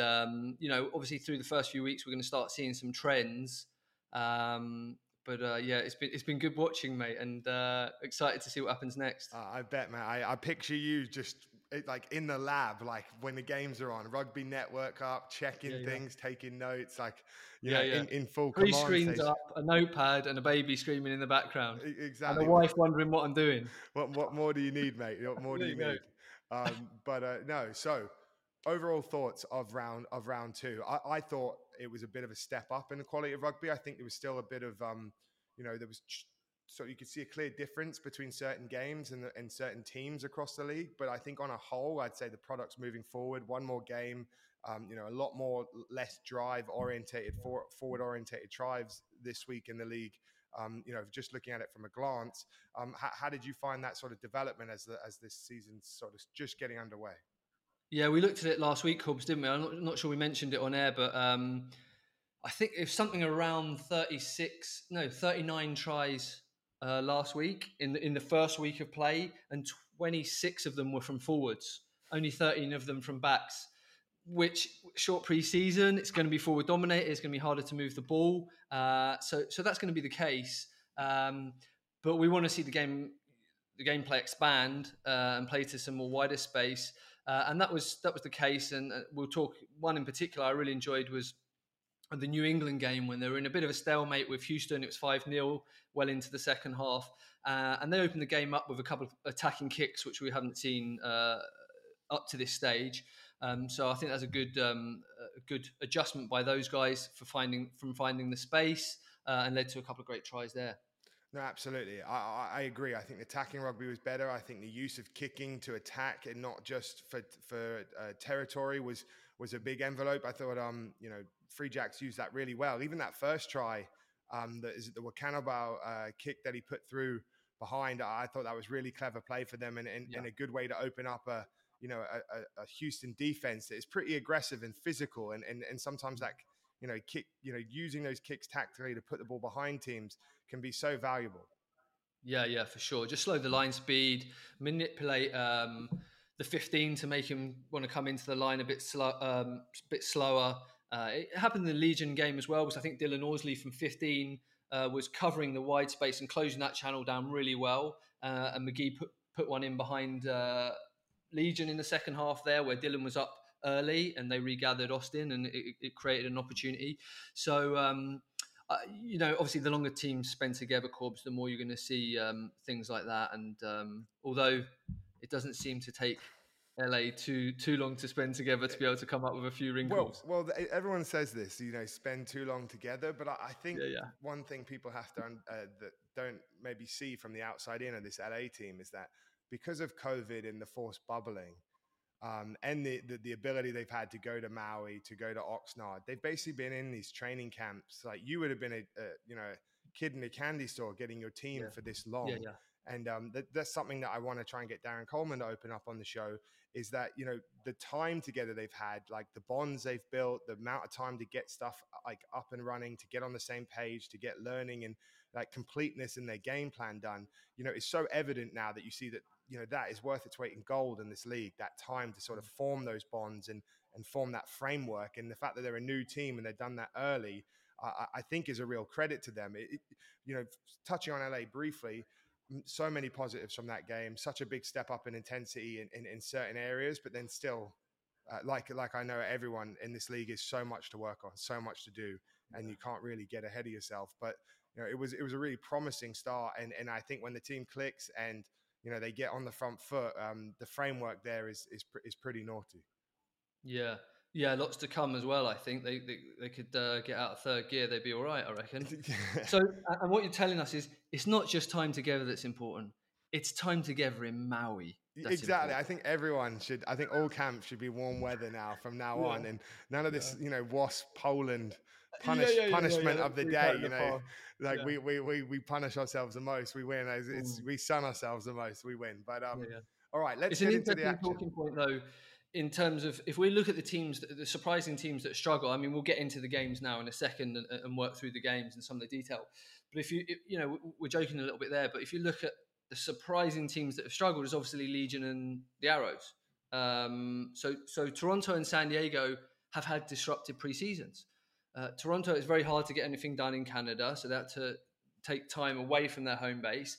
you know, obviously through the first few weeks, we're going to start seeing some trends. It's been good watching, mate, and excited to see what happens next. I bet, mate. I picture you just like in the lab, like when the games are on, Rugby Network up, checking things, taking notes, like, you know. In full command. 3 screens up, a notepad and a baby screaming in the background. Exactly. And a wife wondering what I'm doing. What more do you need, mate? What more do you need? So... Overall thoughts of round two. I thought it was a bit of a step up in the quality of rugby. I think there was still a bit of, so you could see a clear difference between certain games and certain teams across the league. But I think on a whole, I'd say the product's moving forward. One more game, a lot more less drive-orientated, forward-orientated drives this week in the league. Just looking at it from a glance, how did you find that sort of development as this season's sort of just getting underway? Yeah, we looked at it last week, Hobbs, didn't we? I'm not sure we mentioned it on air, but I think it was something around 39 tries last week in the first week of play, and 26 of them were from forwards, only 13 of them from backs, which short pre-season, it's going to be forward dominated, it's going to be harder to move the ball. So that's going to be the case. But we want to see the gameplay expand and play to some more wider space. And that was the case, and we'll talk. One in particular I really enjoyed was the New England game when they were in a bit of a stalemate with Houston. It was 5-0 well into the second half, and they opened the game up with a couple of attacking kicks, which we haven't seen up to this stage. So I think that's a good adjustment by those guys for finding the space and led to a couple of great tries there. No, absolutely. I agree. I think the attacking rugby was better. I think the use of kicking to attack and not just for territory was a big envelope. I thought, Free Jacks used that really well. Even that first try, the Wakanabao kick that he put through behind, I thought that was really clever play for them and a good way to open up a Houston defense that is pretty aggressive and physical and sometimes that. Using those kicks tactically to put the ball behind teams can be so valuable. Yeah, for sure. Just slow the line speed, manipulate the 15 to make him want to come into the line a bit slower. It happened in the Legion game as well, because I think Dylan Orsley from 15 was covering the wide space and closing that channel down really well. And McGee put one in behind Legion in the second half there, where Dylan was up early and they regathered Austin, and it created an opportunity. So, obviously the longer teams spend together, Corbs, the more you're going to see things like that. And although it doesn't seem to take LA too long to spend together to be able to come up with a few wrinkles. Well, everyone says this, spend too long together. But I think one thing people have to that don't maybe see from the outside in of this LA team is that because of COVID and the forced bubbling, and the ability they've had to go to Maui, to go to Oxnard, they've basically been in these training camps. Like you would have been a kid in a candy store getting your team for this long. And that's something that I want to try and get Darren Coleman to open up on the show, is that, you know, the time together they've had, like the bonds they've built, the amount of time to get stuff like up and running, to get on the same page, to get learning and like completeness in their game plan done, you know, is so evident now that you see that, you know, that is worth its weight in gold in this league, that time to sort of form those bonds and form that framework. And the fact that they're a new team and they've done that early, I think is a real credit to them. You know, touching on LA briefly, so many positives from that game, such a big step up in intensity in certain areas, but then still like I know everyone in this league is so much to work on, so much to do, and you can't really get ahead of yourself. But, you know, it was a really promising start. And I think when the team clicks and, you know, they get on the front foot, the framework there is pretty naughty. Yeah. Yeah, lots to come as well. I think they could get out of third gear. They'd be all right, I reckon. Yeah. So, and what you're telling us is it's not just time together that's important. It's time together in Maui. Exactly. Important. I think everyone should. I think all camps should be warm weather now from now on, and none of this, you know, WASP Poland punishment of the day. You know, like we punish ourselves the most, we win. We sun ourselves the most, we win. But all right, let's get into the action. It's an interesting talking point, though. In terms of, if we look at the teams, the surprising teams that struggle, I mean, we'll get into the games now in a second and work through the games and some of the detail. But if we're joking a little bit there, but if you look at the surprising teams that have struggled, is obviously Legion and the Arrows. So Toronto and San Diego have had disrupted pre-seasons. Toronto, it's very hard to get anything done in Canada, so they had to take time away from their home base.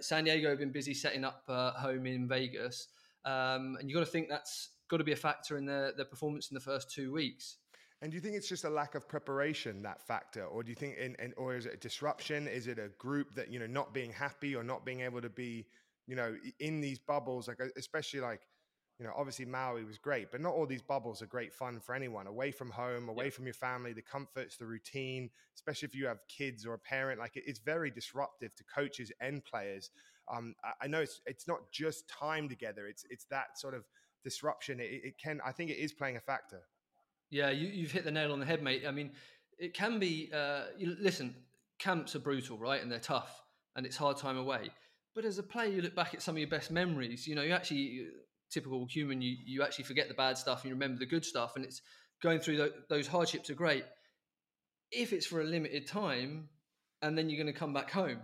San Diego have been busy setting up home in Vegas. And you've got to think that's got to be a factor in their performance in the first 2 weeks. And do you think it's just a lack of preparation, that factor, or do you think or is it a disruption? Is it a group that, you know, not being happy or not being able to be, you know, in these bubbles, like especially like, you know, obviously Maui was great, but not all these bubbles are great fun for anyone. Away from home, away from your family, the comforts, the routine, especially if you have kids or a parent, like it's very disruptive to coaches and players. I know it's not just time together; it's that sort of disruption. It can, I think it is playing a factor. Yeah, you've hit the nail on the head, mate. I mean, it can be, listen, camps are brutal, right? And they're tough and it's hard time away. But as a player, you look back at some of your best memories, you know, you actually, typical human, you actually forget the bad stuff and you remember the good stuff. And it's going through those hardships are great if it's for a limited time and then you're going to come back home.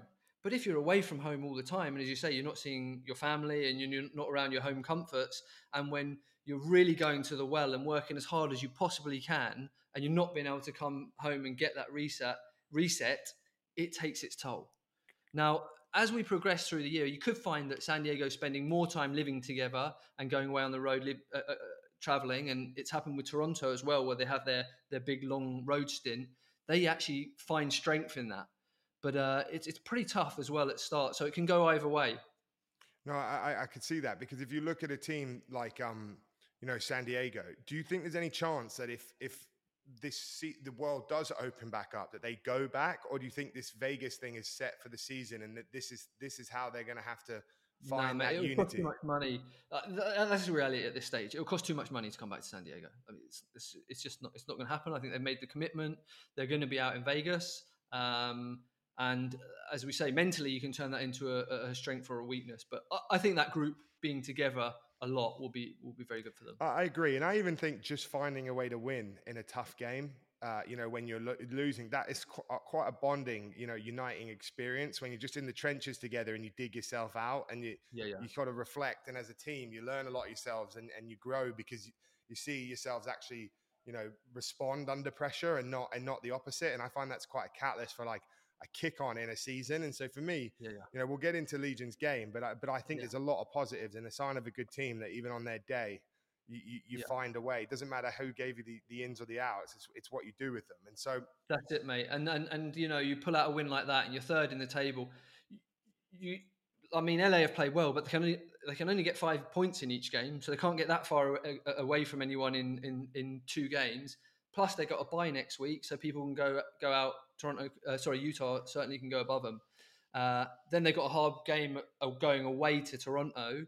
But if you're away from home all the time, and as you say, you're not seeing your family and you're not around your home comforts, and when you're really going to the well and working as hard as you possibly can, and you're not being able to come home and get that reset, it takes its toll. Now, as we progress through the year, you could find that San Diego is spending more time living together and going away on the road, traveling, and it's happened with Toronto as well, where they have their big long road stint. They actually find strength in that. But it's pretty tough as well at start, so it can go either way. No, I could see that, because if you look at a team like you know, San Diego, do you think there's any chance that if the world does open back up, that they go back, or do you think this Vegas thing is set for the season and that this is how they're going to have to find that unity? It'll cost too much money. That's the reality at this stage. It'll cost too much money to come back to San Diego. I mean, it's just not going to happen. I think they've made the commitment. They're going to be out in Vegas. And as we say, mentally, you can turn that into a strength or a weakness. But I think that group being together a lot will be very good for them. I agree. And I even think just finding a way to win in a tough game, you know, when you're losing, that is quite a bonding, you know, uniting experience when you're just in the trenches together and you dig yourself out and you sort of reflect. And as a team, you learn a lot yourselves and you grow, because you see yourselves actually, you know, respond under pressure and not the opposite. And I find that's quite a catalyst for like, a kick on in a season. And so for me, you know, we'll get into Legion's game, but I think there's a lot of positives and a sign of a good team that even on their day, you find a way. It doesn't matter who gave you the ins or the outs. It's what you do with them. And so that's it, mate. And you know, you pull out a win like that and you're third in the table. I mean, LA have played well, but they can only get 5 points in each game. So they can't get that far away from anyone in two games. Plus, they got a bye next week, so people can go out. Utah certainly can go above them. Then they got a hard game going away to Toronto,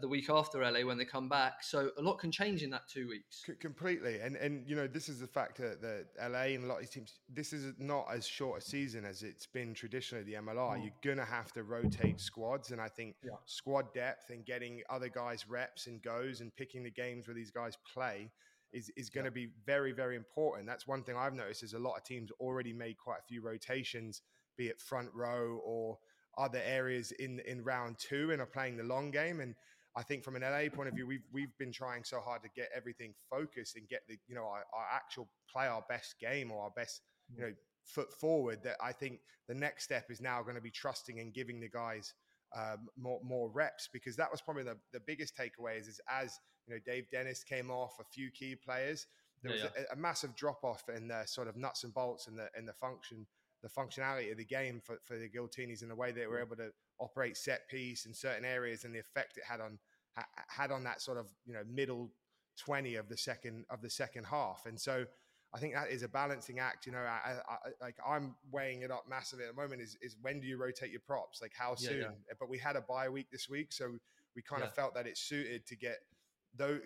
the week after LA when they come back. So a lot can change in that 2 weeks. Completely. And you know, this is the factor that LA and a lot of these teams, this is not as short a season as it's been traditionally the MLR. You're going to have to rotate squads. And I think squad depth and getting other guys reps and goes and picking the games where these guys play is going to be very, very important. That's one thing I've noticed is a lot of teams already made quite a few rotations, be it front row or other areas in round two and are playing the long game. And I think from an LA point of view, we've been trying so hard to get everything focused and get the, you know, our actual play our best game or our best, you know, foot forward, that I think the next step is now going to be trusting and giving the guys more reps, because that was probably the biggest takeaway is as, you know, Dave Dennis came off a few key players, there was a massive drop off in the sort of nuts and bolts and the function, the functionality of the game for the Giltinis and the way they were able to operate set piece in certain areas and the effect it had on that sort of, you know, middle 20 of the second half. And so I think that is a balancing act. You know, I'm weighing it up massively at the moment is when do you rotate your props? Like how soon? But we had a bye week this week, so we kind of felt that it suited to get the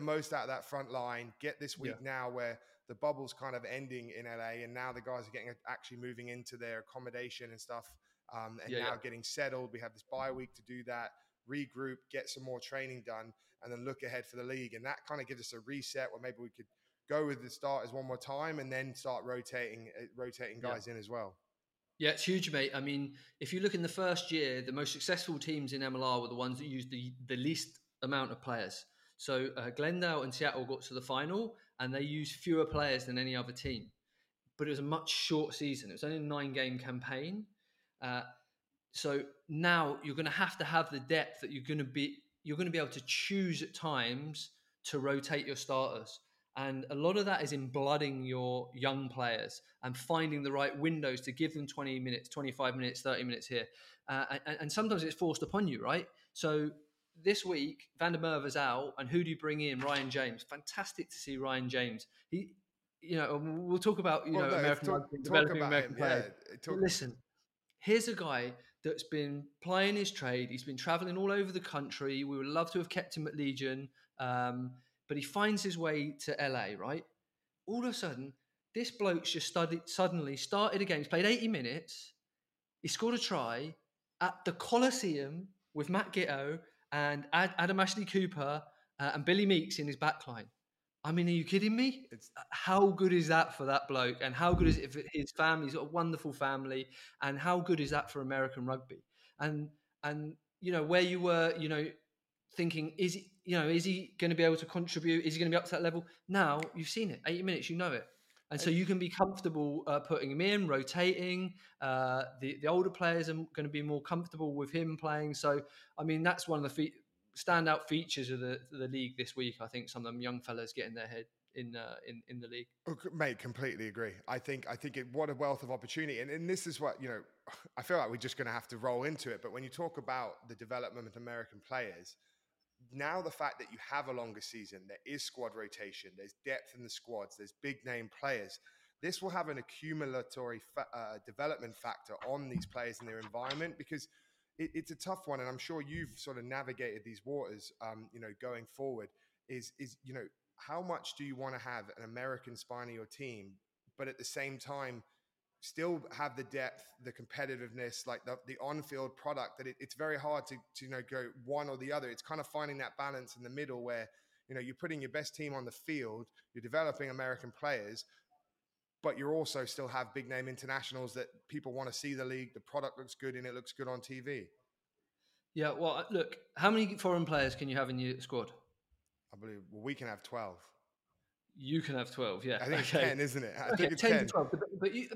most out of that front line, get this week now where the bubble's kind of ending in LA and now the guys are getting actually moving into their accommodation and stuff getting settled. We have this bye week to do that, regroup, get some more training done and then look ahead for the league. And that kind of gives us a reset where maybe we could go with the starters one more time and then start rotating guys in as well. Yeah, it's huge, mate. I mean, if you look in the first year, the most successful teams in MLR were the ones that used the least amount of players. So Glendale and Seattle got to the final and they used fewer players than any other team. But it was a much short season. It was only a 9-game campaign. So now you're going to have the depth that you're going to be able to choose at times to rotate your starters. And a lot of that is in blooding your young players and finding the right windows to give them 20 minutes, 25 minutes, 30 minutes here. And sometimes it's forced upon you, right? So this week, Van der Merwe's out, and who do you bring in? Ryan James. Fantastic to see Ryan James. He, you know, we'll talk about, American players. Listen, here's a guy that's been playing his trade. He's been traveling all over the country. We would love to have kept him at Legion, but he finds his way to LA, right? All of a sudden, this bloke's just suddenly started a game. He's played 80 minutes. He scored a try at the Coliseum with Matt Gitto and Adam Ashley Cooper and Billy Meeks in his backline. I mean, are you kidding me? How good is that for that bloke? And how good is it for his family? He's got a wonderful family. And how good is that for American rugby? And you know, where you were, you know, thinking, is he going to be able to contribute? Is he going to be up to that level? Now you've seen it, 80 minutes, you know it. And so you can be comfortable putting him in, rotating. The older players are going to be more comfortable with him playing. So, I mean, that's one of the standout features of the league this week. I think some of them young fellas getting their head in the league. Okay, mate, completely agree. I think what a wealth of opportunity. And this is what, you know, I feel like we're just going to have to roll into it. But when you talk about the development of American players, now the fact that you have a longer season, there is squad rotation, there's depth in the squads, there's big name players, this will have an accumulatory development factor on these players and their environment, because it's a tough one. And I'm sure you've sort of navigated these waters, you know, going forward is, you know, how much do you want to have an American spine of your team, but at the same time, still have the depth, the competitiveness, like the on-field product, that it's very hard to, you know, go one or the other. It's kind of finding that balance in the middle where, you know, you're putting your best team on the field, you're developing American players, but you're also still have big name internationals that people want to see the league, the product looks good and it looks good on TV. Yeah. Well, look, how many foreign players can you have in your squad? I believe we can have 12. You can have 12, yeah. I think it's 10, isn't it? I think it's 10. 10 to 12,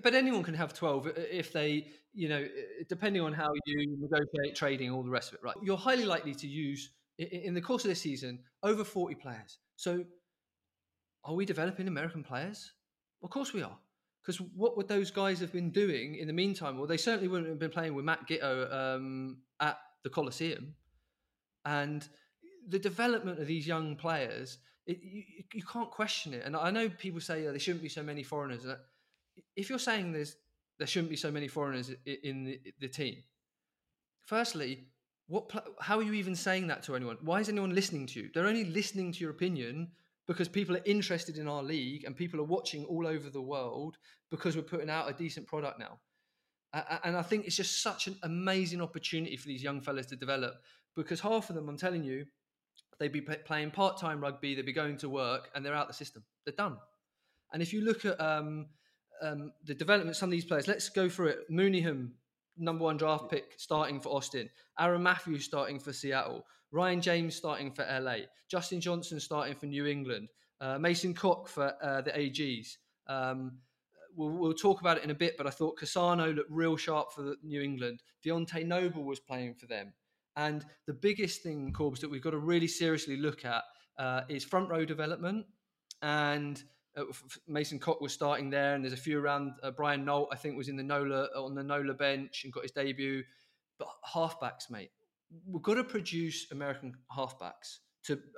but anyone can have 12 if they, you know, depending on how you negotiate trading, all the rest of it, right? You're highly likely to use, in the course of this season, over 40 players. So are we developing American players? Of course we are. Because what would those guys have been doing in the meantime? Well, they certainly wouldn't have been playing with Matt Gitto at the Coliseum. And the development of these young players... You can't question it. And I know people say there shouldn't be so many foreigners. If you're saying there shouldn't be so many foreigners in the team, firstly, How are you even saying that to anyone? Why is anyone listening to you? They're only listening to your opinion because people are interested in our league and people are watching all over the world because we're putting out a decent product now. And I think it's just such an amazing opportunity for these young fellas to develop, because half of them, I'm telling you, they'd be playing part-time rugby, they'd be going to work, and they're out the system. They're done. And if you look at the development of some of these players, let's go through it. Mooneyham, number one draft pick, starting for Austin. Aaron Matthews starting for Seattle. Ryan James starting for LA. Justin Johnson starting for New England. Mason Cock for the AGs. We'll talk about it in a bit, but I thought Cassano looked real sharp for New England. Deontay Noble was playing for them. And the biggest thing, Corbs, that we've got to really seriously look at is front row development. And Mason Cock was starting there, and there's a few around. Brian Nolt, I think, was in the NOLA, on the NOLA bench and got his debut. But halfbacks, mate, we've got to produce American halfbacks.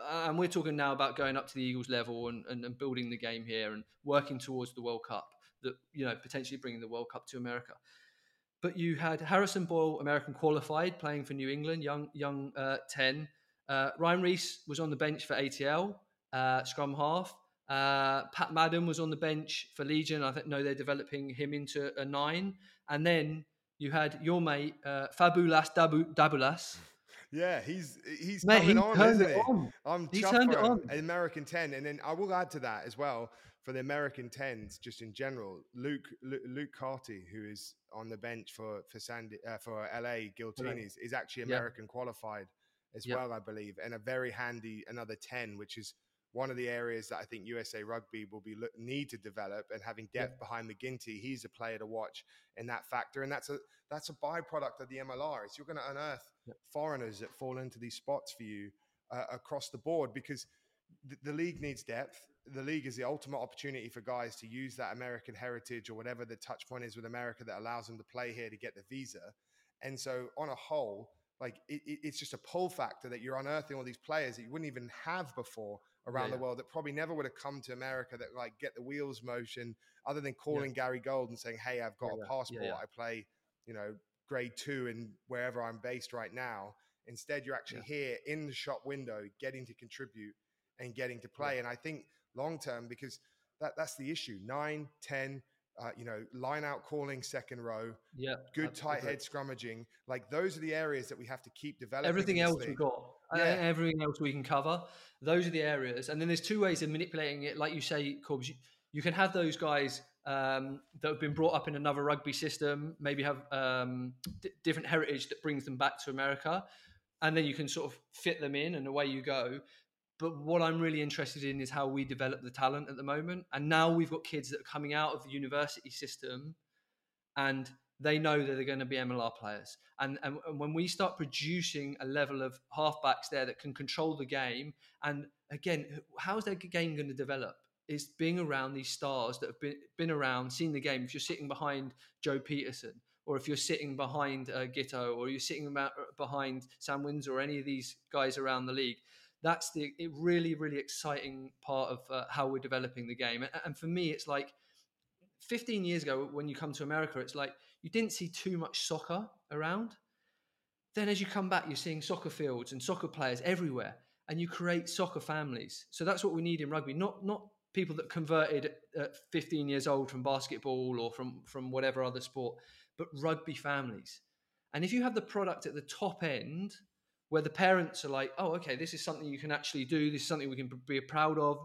And we're talking now about going up to the Eagles level and building the game here and working towards the World Cup, that, you know, potentially bringing the World Cup to America. But you had Harrison Boyle, American qualified, playing for New England, young 10. Ryan Reese was on the bench for ATL, scrum half. Pat Madden was on the bench for Legion. I think they're developing him into a 9. And then you had your mate, Fabulas Dabulas. Yeah, he's mate, coming on, isn't he? He turned it on. An American 10. And then I will add to that as well, for the American 10s, just in general, Luke Carty, who is on the bench for LA Giltinis, is actually American qualified as well, I believe, and a very handy another 10, which is one of the areas that I think USA Rugby will need to develop, and having depth behind McGinty, he's a player to watch in that factor, and that's a byproduct of the MLR. Is you're going to unearth foreigners that fall into these spots for you across the board, because the league needs depth. The league is the ultimate opportunity for guys to use that American heritage or whatever the touch point is with America that allows them to play here to get the visa. And so on a whole, like it's just a pull factor that you're unearthing all these players that you wouldn't even have before around the world, that probably never would have come to America, that like get the wheels motion, other than calling Gary Gold and saying, hey, I've got a passport. I play, grade 2 and wherever I'm based right now. Instead, you're actually here in the shop window, getting to contribute and getting to play. And I think long-term, because that's the issue. 9, 10, line-out calling, second row, good tight head scrummaging. Like, those are the areas that we have to keep developing. Everything else we've got. Everything else we can cover. Those are the areas. And then there's two ways of manipulating it. Like you say, Corbs, you can have those guys that have been brought up in another rugby system, maybe have different heritage that brings them back to America. And then you can sort of fit them in and away you go. But what I'm really interested in is how we develop the talent at the moment. And now we've got kids that are coming out of the university system and they know that they're going to be MLR players. And when we start producing a level of halfbacks there that can control the game, and again, how's their game going to develop? It's being around these stars that have been around, seen the game. If you're sitting behind Joe Peterson, or if you're sitting behind Gitto, or you're sitting behind Sam Windsor, or any of these guys around the league, that's the really, really exciting part of how we're developing the game. And for me, it's like 15 years ago when you come to America, it's like you didn't see too much soccer around. Then as you come back, you're seeing soccer fields and soccer players everywhere, and you create soccer families. So that's what we need in rugby, not people that converted at 15 years old from basketball or from whatever other sport, but rugby families. And if you have the product at the top end, where the parents are like, oh, okay, this is something you can actually do. This is something we can be proud of.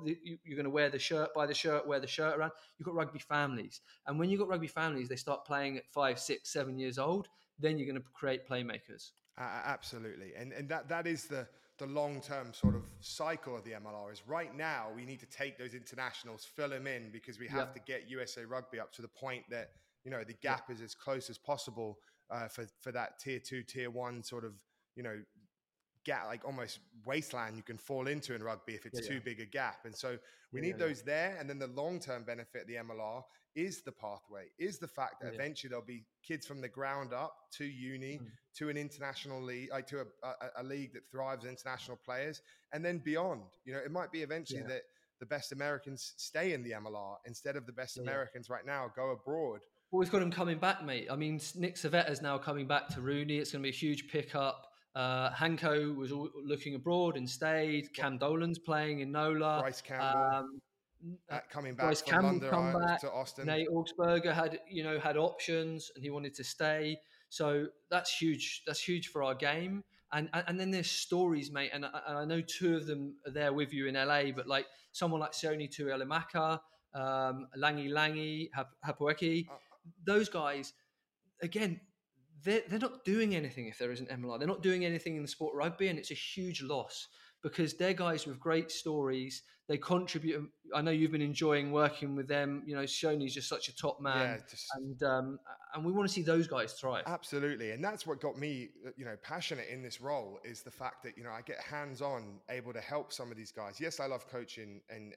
You're going to wear the shirt, buy the shirt, wear the shirt around. You've got rugby families. And when you've got rugby families, they start playing at 5, 6, 7 years old. Then you're going to create playmakers. Absolutely. And that is the long-term sort of cycle of the MLR. Is right now we need to take those internationals, fill them in, because we have to get USA Rugby up to the point that, the gap is as close as possible for that tier 2, tier 1 sort of, gap, like almost wasteland you can fall into in rugby if it's too big a gap. And so we need those there. And then the long-term benefit of the MLR is the pathway, is the fact that eventually there'll be kids from the ground up to uni, to an international league, like to a league that thrives international players, and then beyond. It might be eventually that the best Americans stay in the MLR instead of the best Americans right now go abroad. Well, we've got them coming back, mate. I mean, Nick Savetta's now coming back to Rooney. It's going to be a huge pickup. Hanko was looking abroad and stayed. Cam Dolan's playing in NOLA. Bryce Campbell coming back from London to Austin. Nate Augsburger had options and he wanted to stay. So that's huge. That's huge for our game. And then there's stories, mate. And I know two of them are there with you in LA, but like someone like Sione Tuialemaka, Langi Hapueki, those guys, again, they're not doing anything if there isn't MLR. They're not doing anything in the sport of rugby, and it's a huge loss because they're guys with great stories. They contribute. I know you've been enjoying working with them. You know, Shoney's just such a top man, and we want to see those guys thrive. Absolutely, and that's what got me, passionate in this role is the fact that I get hands-on, able to help some of these guys. Yes, I love coaching and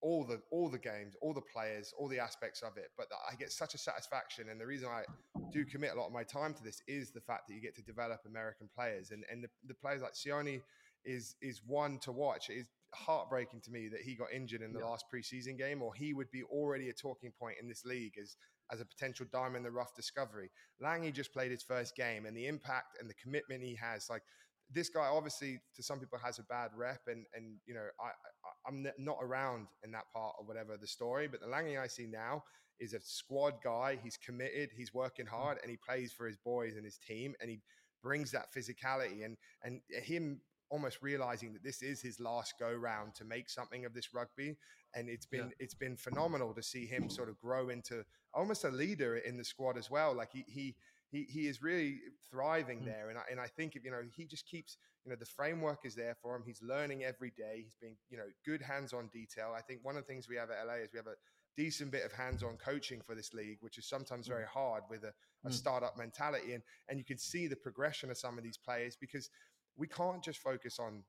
all the games, all the players, all the aspects of it, but I get such a satisfaction. And the reason I do commit a lot of my time to this is the fact that you get to develop American players, and the players like Sione is one to watch. It is heartbreaking to me that he got injured in the last preseason game, or he would be already a talking point in this league as a potential diamond in the rough discovery. Langi just played his first game, and the impact and the commitment he has, like, this guy obviously to some people has a bad rep, and I'm not around in that part or whatever the story, but the Langi I see now is a squad guy. He's committed, he's working hard, and he plays for his boys and his team, and he brings that physicality and him almost realizing that this is his last go round to make something of this rugby. And it's been phenomenal to see him sort of grow into almost a leader in the squad as well. Like he is really thriving there. And I think, he just keeps, the framework is there for him. He's learning every day. He's being, good hands-on detail. I think one of the things we have at LA is we have a decent bit of hands-on coaching for this league, which is sometimes very hard with a startup mentality. And you can see the progression of some of these players, because we can't just focus on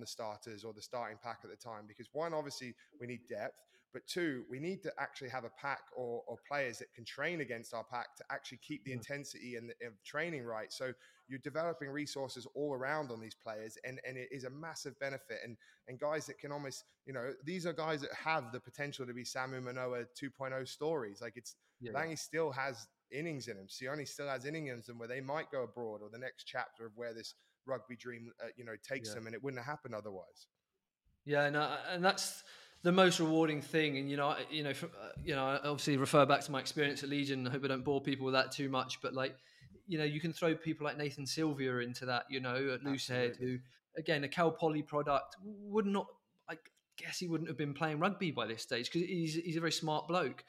the starters or the starting pack at the time, because one, obviously we need depth, but two, we need to actually have a pack or players that can train against our pack to actually keep the intensity and training right. So you're developing resources all around on these players, and it is a massive benefit. And guys that can almost, these are guys that have the potential to be Samu Manoa 2.0 stories. Like Langi still has innings in him. Sione still has innings in where they might go abroad, or the next chapter of where this rugby dream, takes them, and it wouldn't have happened otherwise. Yeah, no, and that's the most rewarding thing. And I obviously refer back to my experience at Legion. I hope I don't bore people with that too much, but you can throw people like Nathan Sylvia into that. At Loosehead, who again a Cal Poly product, he wouldn't have been playing rugby by this stage, because he's a very smart bloke.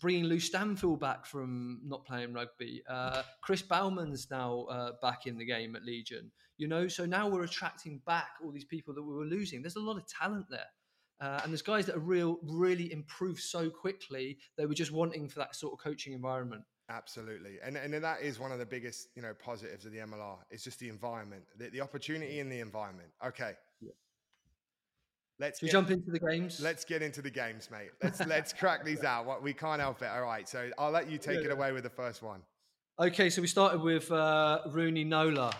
Bringing Lou Stanfield back from not playing rugby, Chris Bauman's now back in the game at Legion. So now we're attracting back all these people that we were losing. There's a lot of talent there. And there's guys that are really improved so quickly. They were just wanting for that sort of coaching environment. Absolutely. And that is one of the biggest, positives of the MLR. It's just the environment, the opportunity in the environment. Okay. Yeah. Let's jump into the games. Let's get into the games, mate. Let's crack these out. We can't help it. All right. So I'll let you take it away with the first one. Okay. So we started with Rooney Nola.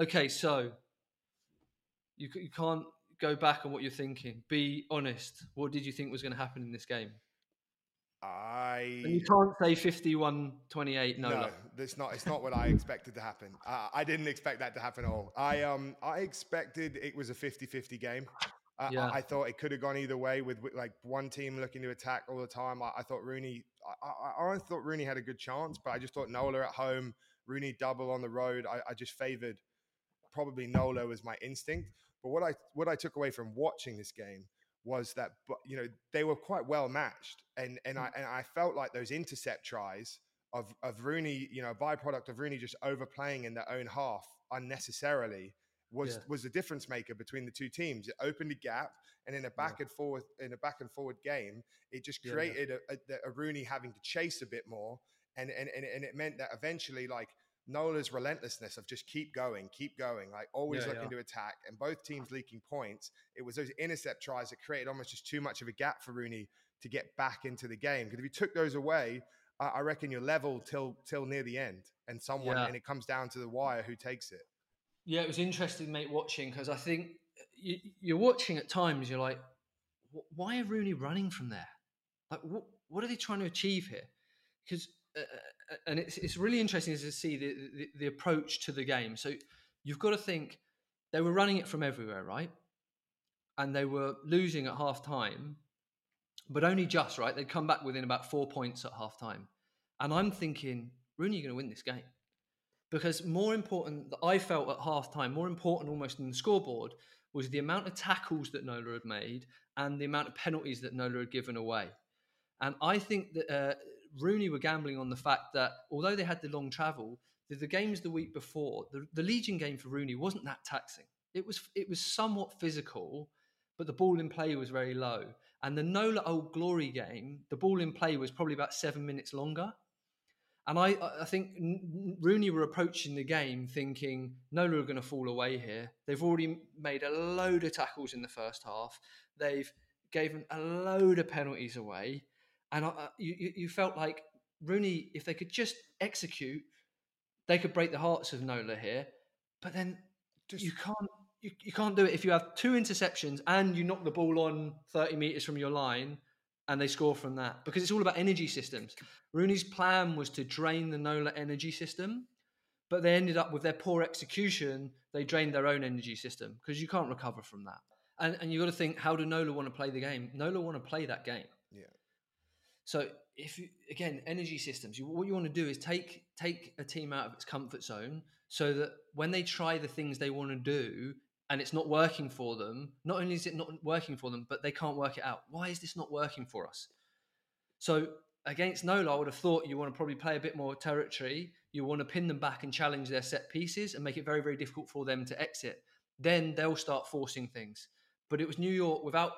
Okay. So you can't go back on what you're thinking. Be honest. What did you think was going to happen in this game? And you can't say 51-28. No, it's not what I expected to happen. I didn't expect that to happen at all. I expected it was a 50-50 game. I thought it could have gone either way, with like one team looking to attack all the time. I thought Rooney had a good chance, but I just thought Nola at home, Rooney double on the road. I just favoured probably Nola was my instinct. But what I took away from watching this game was that they were quite well matched, and I felt like those intercept tries of Rooney, byproduct of Rooney just overplaying in their own half unnecessarily, was the difference maker between the two teams. It opened a gap, and in a back and forward game, it just created a Rooney having to chase a bit more, and it meant that eventually, like, Nola's relentlessness of just keep going, like always looking to attack, and both teams leaking points. It was those intercept tries that created almost just too much of a gap for Rooney to get back into the game, because if you took those away, I reckon you're level till near the end, and and it comes down to the wire who takes it. Yeah, it was interesting, mate, watching, because I think you're watching at times, you're like, why are Rooney running from there? Like, what are they trying to achieve here? Because, and it's really interesting to see the approach to the game. So you've got to think they were running it from everywhere, right? And they were losing at half time, but only just, right? They'd come back within about 4 points at half time. And I'm thinking, Rooney, you're going to win this game. Because more important, that I felt at half time, more important almost than the scoreboard, was the amount of tackles that Nola had made and the amount of penalties that Nola had given away. And I think that Rooney were gambling on the fact that although they had the long travel, the games the week before, the Legion game for Rooney wasn't that taxing. It was somewhat physical, but the ball in play was very low. And the Nola Old Glory game, the ball in play was probably about 7 minutes longer. And I think Rooney were approaching the game thinking, Nola are going to fall away here. They've already made a load of tackles in the first half. They've given a load of penalties away. And you felt like, Rooney, if they could just execute, they could break the hearts of Nola here. But then you can't do it if you have two interceptions and you knock the ball on 30 metres from your line and they score from that. Because it's all about energy systems. Rooney's plan was to drain the Nola energy system, but they ended up with their poor execution. They drained their own energy system because you can't recover from that. And you've got to think, how do Nola want to play the game? Nola want to play that game. Yeah. So if you, again, energy systems, what you want to do is take a team out of its comfort zone so that when they try the things they want to do and it's not working for them, not only is it not working for them, but they can't work it out. Why is this not working for us? So against Nola, I would have thought you want to probably play a bit more territory. You want to pin them back and challenge their set pieces and make it very, very difficult for them to exit. Then they'll start forcing things. But it was New York we're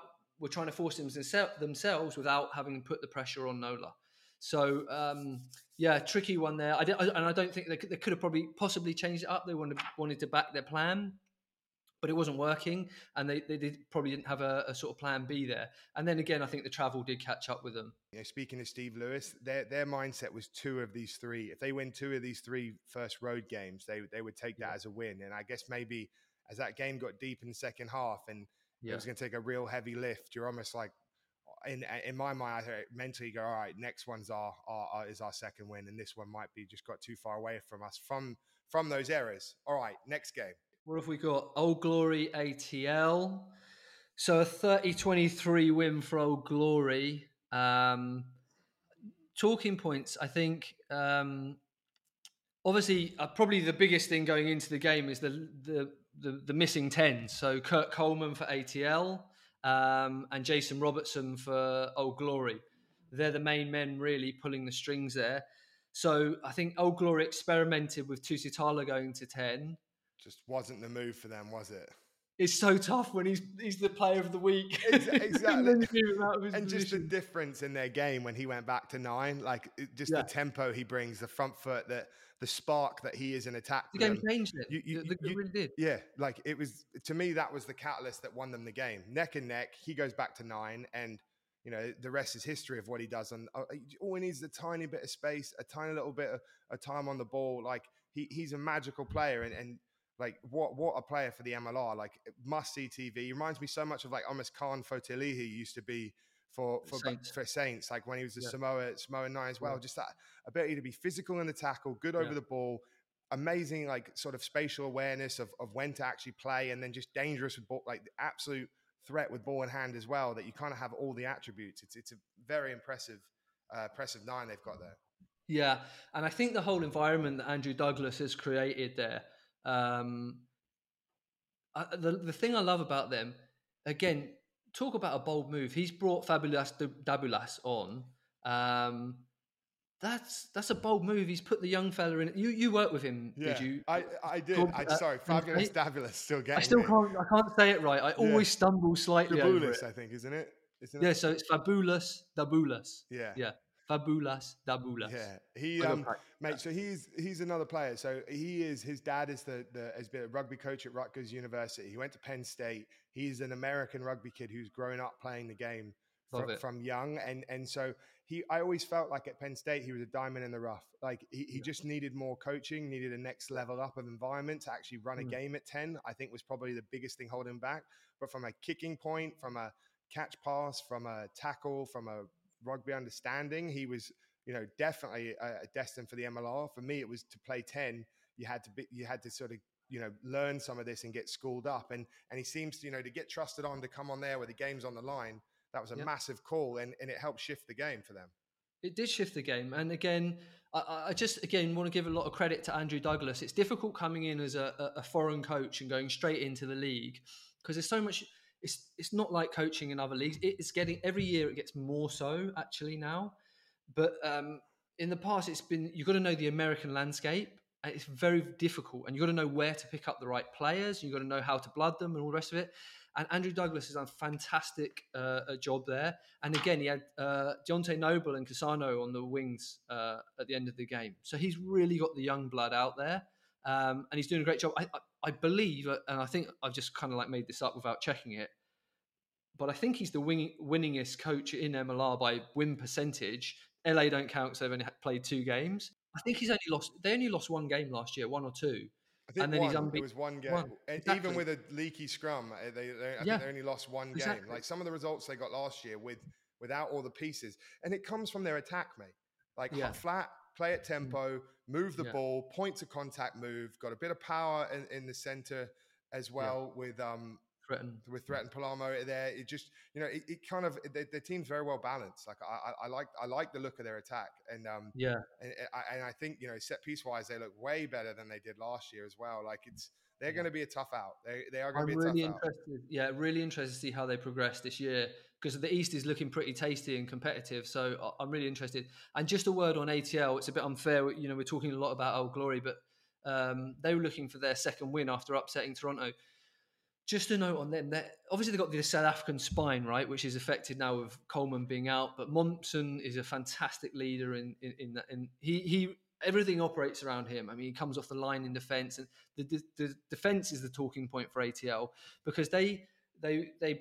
trying to force themselves without having put the pressure on Nola. So, yeah, tricky one there. I don't think they could have probably possibly changed it up. They wanted to back their plan, but it wasn't working. And they probably didn't have a sort of plan B there. And then again, I think the travel did catch up with them. You know, speaking to Steve Lewis, their mindset was two of these three. If they win two of these three first road games, they would take that as a win. And I guess maybe as that game got deep in the second half and, yeah, it was going to take a real heavy lift. You're almost like, in my mind, I mentally go, all right, next one's our second win, and this one might be just got too far away from us from those errors. All right, next game. What have we got? Old Glory ATL. So a 30-23 win for Old Glory. Talking points, I think. Obviously, probably the biggest thing going into the game is the missing 10s. So Kurt Coleman for ATL and Jason Robertson for Old Glory. They're the main men really pulling the strings there. So I think Old Glory experimented with Tusitala going to 10. Just wasn't the move for them, was it? It's so tough when he's the player of the week. Exactly. And just the difference in their game when he went back to 9, like just the tempo he brings, the front foot, the spark that he is in attack. The game changed it. It really did. Yeah, like it was, to me, that was the catalyst that won them the game. Neck and neck, he goes back to 9 and, you know, the rest is history of what he does. And all he needs is a tiny bit of space, a tiny little bit of time on the ball. Like he's a magical player and like, what a player for the MLR. Like, must-see TV. He reminds me so much of, like, almost Khan Fotilihi used to be for Saints, like when he was the Samoan 9 as well. Yeah. Just that ability to be physical in the tackle, good over the ball, amazing, like, sort of spatial awareness of when to actually play, and then just dangerous with ball, like, the absolute threat with ball in hand as well, that you kind of have all the attributes. It's a very impressive 9 they've got there. Yeah, and I think the whole environment that Andrew Douglas has created there, the thing I love about them, again, talk about a bold move. He's brought Fabulas Dabulas on. That's a bold move. He's put the young fella in. You worked with him, did you? I did. Sorry, Fabulas Dabulas still getting. I can't say it right. I always stumble slightly. Dabulas, I think, isn't it? Yeah. So it's Fabulas Dabulas. Yeah. Yeah. Fabulas Dabulas. Yeah, he mate. So he's another player. So his dad is has been a rugby coach at Rutgers University. He went to Penn State. He's an American rugby kid who's grown up playing the game from young. And so I always felt like at Penn State he was a diamond in the rough. Like he just needed more coaching, needed a next level up of environment to actually run a game at 10. I think was probably the biggest thing holding him back. But from a kicking point, from a catch pass, from a tackle, from a rugby understanding, he was, you know, definitely destined for the MLR. For me, it was to play 10. You had to sort of learn some of this and get schooled up. And he seems to, to get trusted on to come on there where the game's on the line. That was a massive call, and it helped shift the game for them. It did shift the game. And again, I just, want to give a lot of credit to Andrew Douglas. It's difficult coming in as a foreign coach and going straight into the league because there's so much, it's not like coaching in other leagues. It's getting, every year it gets more so actually now. But in the past, it's been, you've got to know the American landscape. And it's very difficult. And you've got to know where to pick up the right players. You've got to know how to blood them and all the rest of it. And Andrew Douglas has done a fantastic job there. And again, he had Deontay Noble and Cassano on the wings at the end of the game. So he's really got the young blood out there. And he's doing a great job. I believe, and I think I've just kind of like made this up without checking it, but I think he's the winningest coach in MLR by win percentage. LA don't count, so they've only played two games. I think he's only lost, they only lost one game last year, one or two. I think it was one game. One. Exactly. Even with a leaky scrum, they only lost one game. Like some of the results they got last year without all the pieces. And it comes from their attack, mate. Like flat, play at tempo, move the ball, point to contact move, got a bit of power in the center as well with Threaten Palermo there. It just, it kind of, the team's very well balanced. Like I like the look of their attack and I think, set piece wise, they look way better than they did last year as well. Like they're going to be a tough out. They are going to be really a tough out. Yeah. Really interested to see how they progress this year because the East is looking pretty tasty and competitive. So I'm really interested. And just a word on ATL, it's a bit unfair. We're talking a lot about Old Glory, but they were looking for their second win after upsetting Toronto. Just a note on them, obviously they've got the South African spine, right, which is affected now with Coleman being out, but Momsen is a fantastic leader in that, and he everything operates around him. I mean, he comes off the line in defence, and the defence is the talking point for ATL because they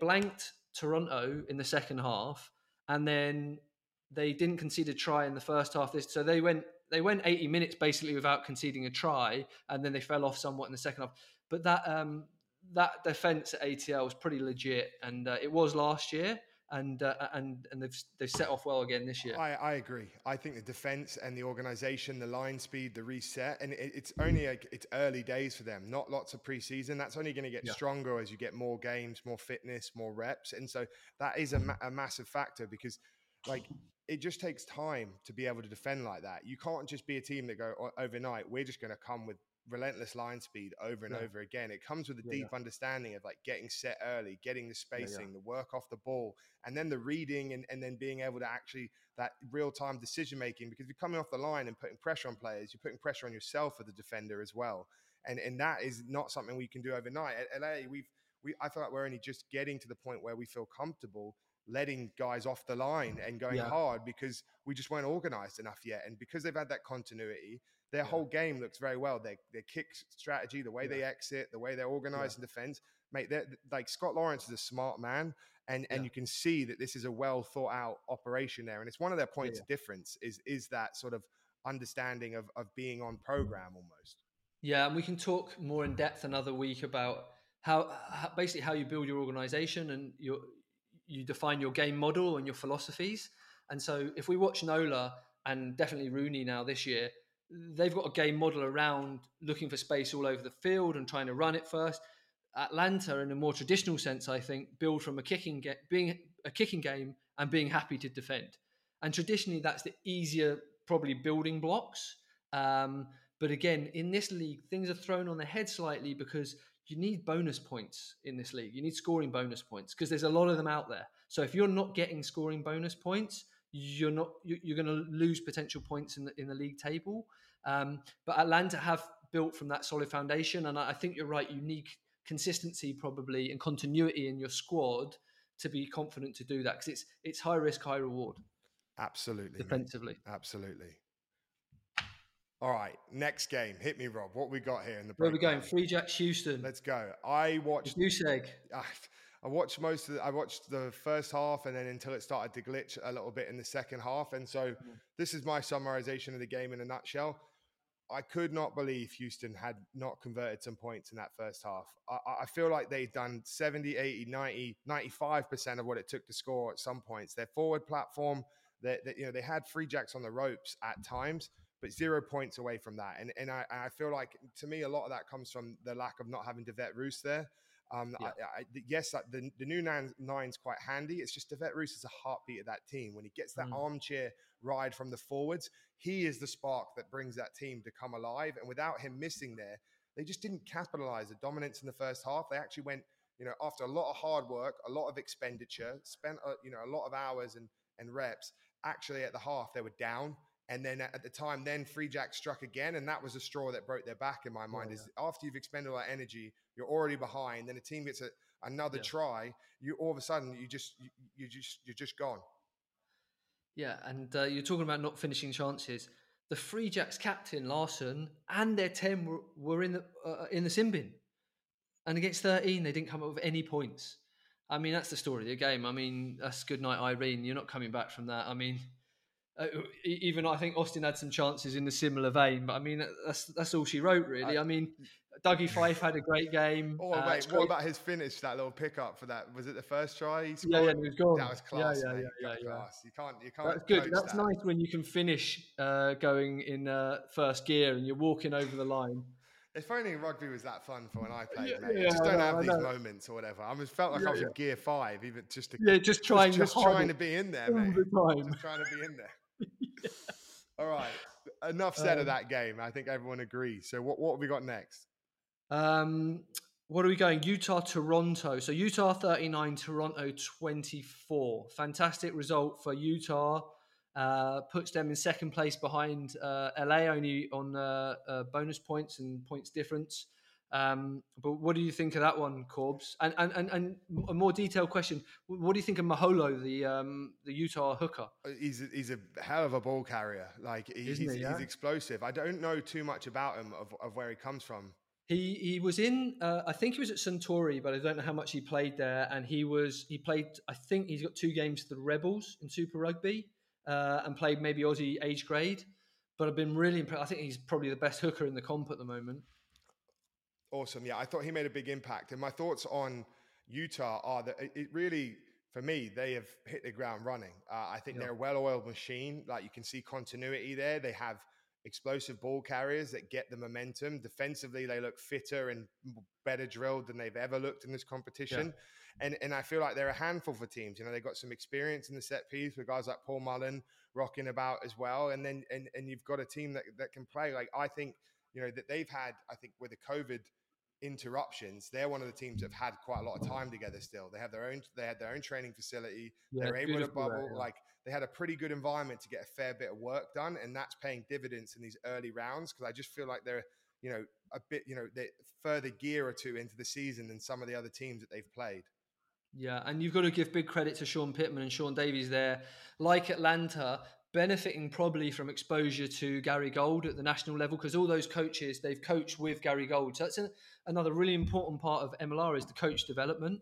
blanked Toronto in the second half, and then they didn't concede a try in the first half. So they went 80 minutes basically without conceding a try, and then they fell off somewhat in the second half. But that defence at ATL was pretty legit, and it was last year, and they've set off well again this year. I agree. I think the defence and the organisation, the line speed, the reset, and it's early days for them. Not lots of pre-season. That's only going to get stronger as you get more games, more fitness, more reps, and so that is a massive factor because, like. It just takes time to be able to defend like that. You can't just be a team that go overnight. We're just going to come with relentless line speed over and over again. It comes with a deep understanding of like getting set early, getting the spacing, the work off the ball, and then the reading and then being able to actually that real time decision making, because if you're coming off the line and putting pressure on players, you're putting pressure on yourself as the defender as well. And that is not something we can do overnight. At LA, I feel like we're only just getting to the point where we feel comfortable letting guys off the line and going hard because we just weren't organized enough yet. And because they've had that continuity, their whole game looks very well. Their kick strategy, the way they exit, the way they're organized in defense, mate, like Scott Lawrence is a smart man. And you can see that this is a well thought out operation there. And it's one of their points of difference is that sort of understanding of being on program almost. Yeah. And we can talk more in depth another week about how basically how you build your organization and you define your game model and your philosophies. And so if we watch Nola and definitely Rooney now this year, they've got a game model around looking for space all over the field and trying to run it first. Atlanta, in a more traditional sense, I think, build from being a kicking game and being happy to defend. And traditionally, that's the easier probably building blocks. But again, in this league, things are thrown on their head slightly because you need bonus points in this league. You need scoring bonus points because there's a lot of them out there. So if you're not getting scoring bonus points, you're going to lose potential points in the league table. But Atlanta have built from that solid foundation, and I think you're right. You need consistency probably and continuity in your squad to be confident to do that because it's high risk, high reward. Absolutely. Defensively. Mate. Absolutely. All right, next game. Hit me, Rob. What we got here in the break? Where are we going? Free Jacks Houston. Let's go. I watched the first half and then until it started to glitch a little bit in the second half. And so this is my summarization of the game in a nutshell. I could not believe Houston had not converted some points in that first half. I feel like they've done 70, 80, 90, 95% of what it took to score at some points. Their forward platform, they had Free Jacks on the ropes at times. but 0 points away from that. And I feel like, to me, a lot of that comes from the lack of not having Devet Roos there. Yes, the new nine's quite handy. It's just Devet Roos is a heartbeat of that team. When he gets that armchair ride from the forwards, he is the spark that brings that team to come alive. And without him missing there, they just didn't capitalize the dominance in the first half. They actually went, after a lot of hard work, a lot of expenditure, spent, a lot of hours and reps. Actually, at the half, they were down. And then at the time, then Free Jack struck again. And that was a straw that broke their back in my mind. Is after you've expended all that energy, you're already behind. Then the team gets another try. You all of a sudden, you're just gone. Yeah. And you're talking about not finishing chances. The Free Jacks captain, Larson, and their 10 were in the sin bin. And against 13, they didn't come up with any points. I mean, that's the story of the game. I mean, that's good night, Irene. You're not coming back from that. I mean... even I think Austin had some chances in a similar vein, but I mean that's all she wrote really. I mean, Dougie Fife had a great game. Oh mate, what about his finish? That little pickup for that, was it the first try? He scored. Yeah, it was gone. That was class. Class. You can't. That's good. That's nice when you can finish going in first gear and you're walking over the line. If only rugby was that fun for when I played, mate. Yeah, I just don't have these moments or whatever. I just felt like I was in gear 5, even just to trying to be in there, mate. Just trying to be in there. Yeah. All right, enough said of that game. I think everyone agrees. So what have we got next? What are we going? Utah, Toronto. So Utah 39, Toronto 24. Fantastic result for Utah. Puts them in second place behind LA, only on bonus points and points difference. But what do you think of that one, Corbs? And a more detailed question: what do you think of Maholo, the Utah hooker? He's a hell of a ball carrier. Like he's explosive. I don't know too much about him of where he comes from. He was in I think he was at Suntory, but I don't know how much he played there. And he played. I think he's got 2 games for the Rebels in Super Rugby and played maybe Aussie age grade. But I've been really impressed. I think he's probably the best hooker in the comp at the moment. Awesome. Yeah, I thought he made a big impact. And my thoughts on Utah are that it really, for me, they have hit the ground running. I think they're a well-oiled machine. Like you can see continuity there. They have explosive ball carriers that get the momentum. Defensively, they look fitter and better drilled than they've ever looked in this competition. Yeah. And I feel like they're a handful for teams. They've got some experience in the set piece with guys like Paul Mullen rocking about as well. And then and you've got a team that can play. Like I think, that they've had, I think with the COVID interruptions, they're one of the teams that have had quite a lot of time together still. They had their own training facility. They're able to bubble. Like they had a pretty good environment to get a fair bit of work done, and that's paying dividends in these early rounds, because I just feel like they're a bit they're further gear or two into the season than some of the other teams that they've played. Yeah, and you've got to give big credit to Sean Pittman and Sean Davies there, like Atlanta, benefiting probably from exposure to Gary Gold at the national level, because all those coaches, they've coached with Gary Gold. So that's another really important part of MLR is the coach development.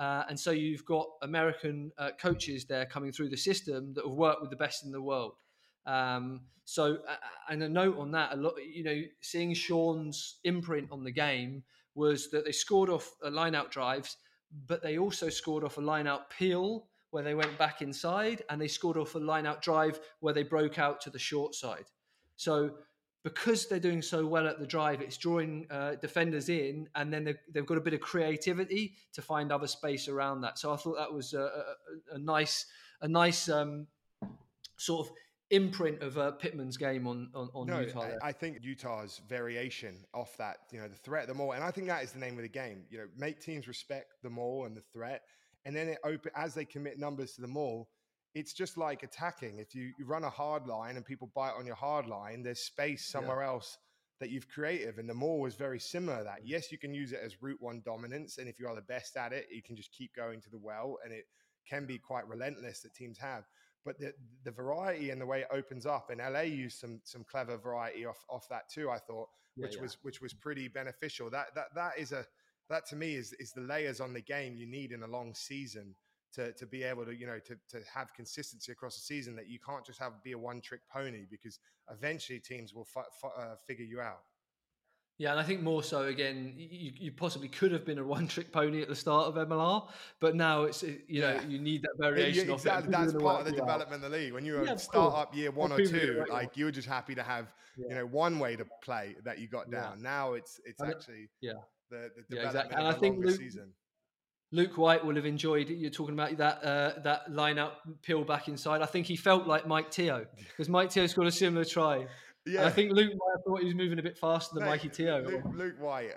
And so you've got American coaches there coming through the system that have worked with the best in the world. And a note on that, a lot, seeing Sean's imprint on the game was that they scored off line-out drives, but they also scored off a line-out peel, where they went back inside, and they scored off a line-out drive where they broke out to the short side. So because they're doing so well at the drive, it's drawing defenders in, and then they've got a bit of creativity to find other space around that. So I thought that was a nice sort of imprint of Pittman's game on Utah. I think Utah's variation off that, the threat, the maul, and I think that is the name of the game. Make teams respect the maul and the threat. And then as they commit numbers to the maul, it's just like attacking. If you run a hard line and people bite on your hard line, there's space somewhere else that you've created. And the maul was very similar to that. Yes, you can use it as route one dominance. And if you are the best at it, you can just keep going to the well. And it can be quite relentless that teams have. But the variety and the way it opens up, and LA used some clever variety off that too, I thought, which was pretty beneficial. That to me is the layers on the game you need in a long season to be able to to have consistency across the season, that you can't just be a one trick pony, because eventually teams will figure you out. Yeah, and I think more so, again, you possibly could have been a one-trick pony at the start of MLR, but now it's, you need that variation. Yeah, exactly. That's part of the development of the league. When you were a start-up year one or two, like you were just happy to have, one way to play that you got down. Now it's actually the development of the longer season. Luke White will have enjoyed, you're talking about that line-out peel back inside. I think he felt like Mike Teo, because Mike Teo's got a similar try. Yeah. I think Luke White, I thought he was moving a bit faster than Mikey Teo. Luke White,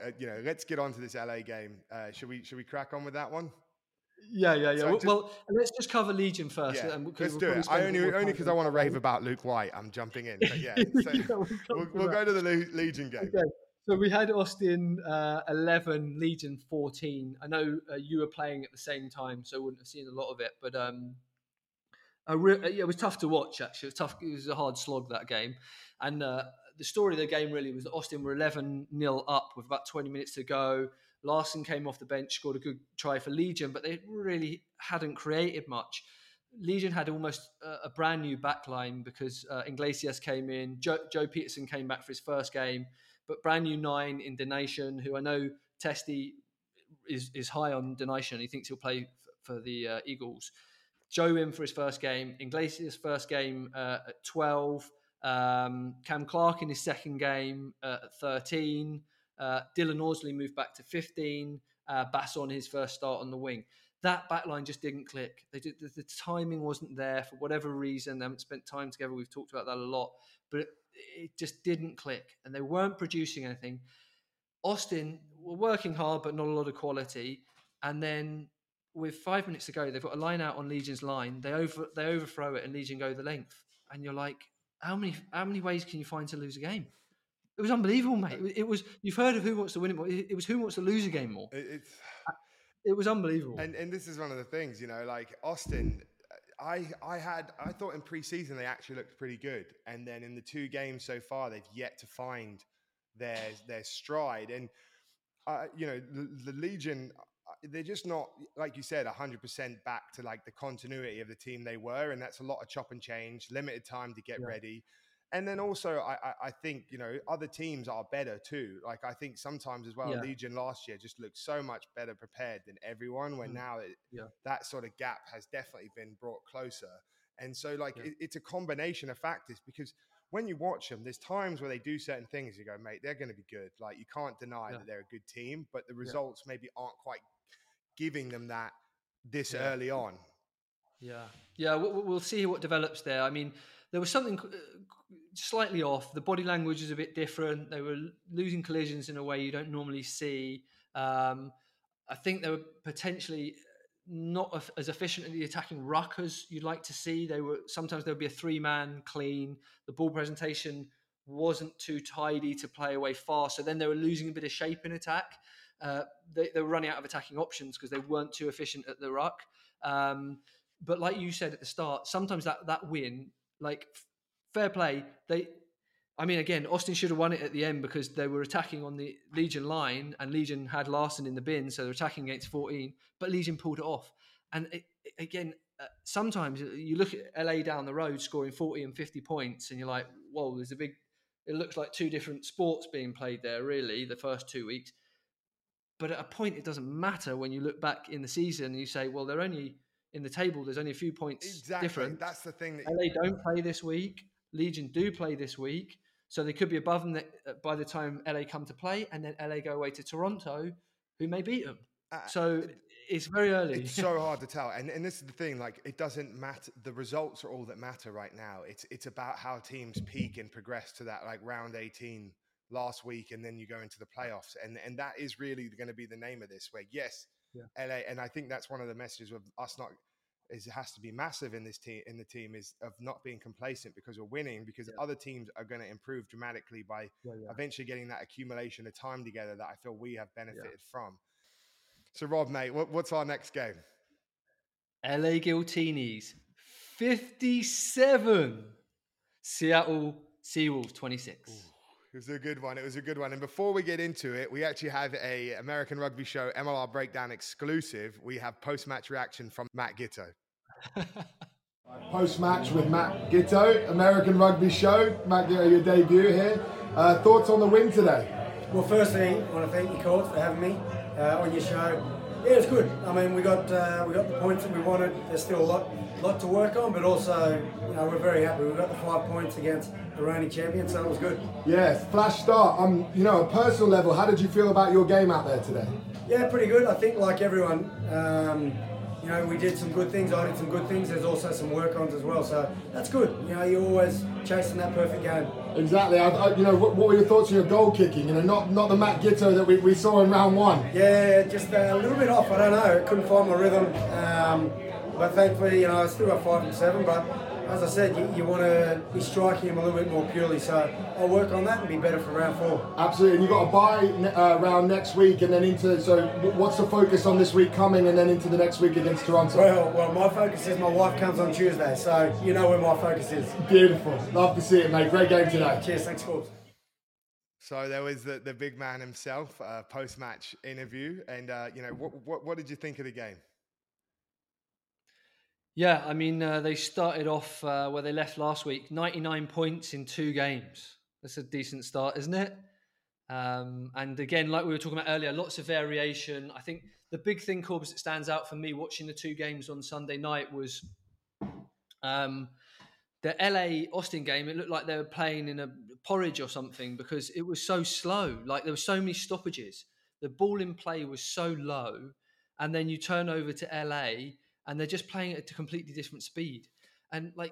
let's get on to this LA game. Should we crack on with that one? Yeah. So well, let's just cover Legion first. Yeah. Let's do it. Only because I want to rave about Luke White, I'm jumping in. But yeah, so we'll go to the Legion game. Okay. So we had Austin 11, Legion 14. I know you were playing at the same time, so I wouldn't have seen a lot of it. But it was tough to watch, actually. It was tough. It was a hard slog, that game. And the story of the game really was that Austin were 11-0 up with about 20 minutes to go. Larson came off the bench, scored a good try for Legion, but they really hadn't created much. Legion had almost a brand new back line because Iglesias came in, Joe Peterson came back for his first game, but brand new 9 in Denation, who I know Testy is high on Denation. He thinks he'll play for the Eagles. Joe in for his first game, Iglesias' first game at 12, Cam Clark in his second game at 13, Dylan Orsley moved back to 15, Bass on his first start on the wing. That backline just didn't click. The timing wasn't there for whatever reason. They haven't spent time together. We've talked about that a lot, but it just didn't click and they weren't producing anything. Austin were working hard, but not a lot of quality. And then with 5 minutes to go, they've got a line out on Legion's line. They overthrow it and Legion go the length. And you're like, how many ways can you find to lose a game? It was unbelievable, mate. It was, you've heard of Who Wants to Win It More. It was Who Wants to Lose a Game More. It was unbelievable. And this is one of the things, like Austin, I thought in pre-season they actually looked pretty good. And then in the two games so far, they've yet to find their stride. And, the Legion, they're just not, like you said, 100% back to like the continuity of the team they were. And that's a lot of chop and change, limited time to get ready. And then also, I think, other teams are better too. Like, I think sometimes as well, Legion last year just looked so much better prepared than everyone, where now that sort of gap has definitely been brought closer. And so, it's a combination of factors, because when you watch them, there's times where they do certain things, you go, mate, they're going to be good. Like, you can't deny that they're a good team, but the results maybe aren't quite giving them that this early on. Yeah. Yeah, we'll see what develops there. I mean, there was something slightly off. The body language was a bit different. They were losing collisions in a way you don't normally see. I think they were potentially not as efficient at the attacking ruck as you'd like to see. Sometimes there would be a three-man clean. The ball presentation wasn't too tidy to play away fast. So then they were losing a bit of shape in attack. They were running out of attacking options because they weren't too efficient at the ruck. But like you said at the start, sometimes that win, like, fair play. Austin should have won it at the end because they were attacking on the Legion line and Legion had Larson in the bin, so they're attacking against 14, but Legion pulled it off. And sometimes you look at LA down the road scoring 40 and 50 points and you're like, whoa, there's it looks like two different sports being played there, really, the first 2 weeks. But at a point, it doesn't matter when you look back in the season and you say, well, they're only... in the table, there's only a few points different. That's the thing. LA don't play this week. Legion do play this week. So they could be above them by the time LA come to play, and then LA go away to Toronto, who may beat them. So it's very early. It's so hard to tell. And this is the thing, like, it doesn't matter. The results are all that matter right now. It's about how teams peak and progress to that, like, round 18 last week, and then you go into the playoffs. And that is really going to be the name of this, where, yes, LA, and I think that's one of the messages of us it has to be massive in this team. In the team is of not being complacent because we're winning, because other teams are going to improve dramatically by eventually getting that accumulation of time together that I feel we have benefited from. So, Rob, mate, what's our next game? LA Giltinis 57, Seattle Seawolves 26. Ooh. It was a good one. And before we get into it, we actually have a American Rugby Show MLR Breakdown exclusive. We have post-match reaction from Matt Gitto. Post-match with Matt Gitto, American Rugby Show. Matt Gitto, your debut here. Thoughts on the win today? Well, firstly, I want to thank you, Court, for having me on your show. Yeah, it's good. I mean, we got the points that we wanted. There's still a lot to work on, but also, you know, we're very happy. We got the 5 points against the reigning champion, so it was good. Yes, flash start. You know, on a personal level, how did you feel about your game out there today? Yeah, pretty good. I think, like everyone, you know, we did some good things. I did some good things. There's also some work-ons as well, so that's good. You know, you're always chasing that perfect game. Exactly. You know, what were your thoughts on your goal kicking? You know, not the Matt Gitto that we saw in round one. Yeah, just a little bit off. I don't know. Couldn't find my rhythm. But thankfully, you know, I still got 5 and 7. But as I said, you want to be striking him a little bit more purely. So I'll work on that and be better for round 4. Absolutely. And you've got a bye round next week, and then into. So what's the focus on this week coming, and then into the next week against Toronto? Well, my focus is my wife comes on Tuesday, so you know where my focus is. Beautiful. Love to see it, mate. Great game today. Cheers. Thanks, Corbs. So there was the big man himself, post-match interview, and you know, what did you think of the game? Yeah, I mean, they started off where they left last week, 99 points in 2 games. That's a decent start, isn't it? And again, like we were talking about earlier, lots of variation. I think the big thing, Corbs, that stands out for me watching the 2 games on Sunday night was the LA-Austin game. It looked like they were playing in a porridge or something because it was so slow. Like, there were so many stoppages. The ball in play was so low. And then you turn over to LA, and they're just playing at a completely different speed. And like,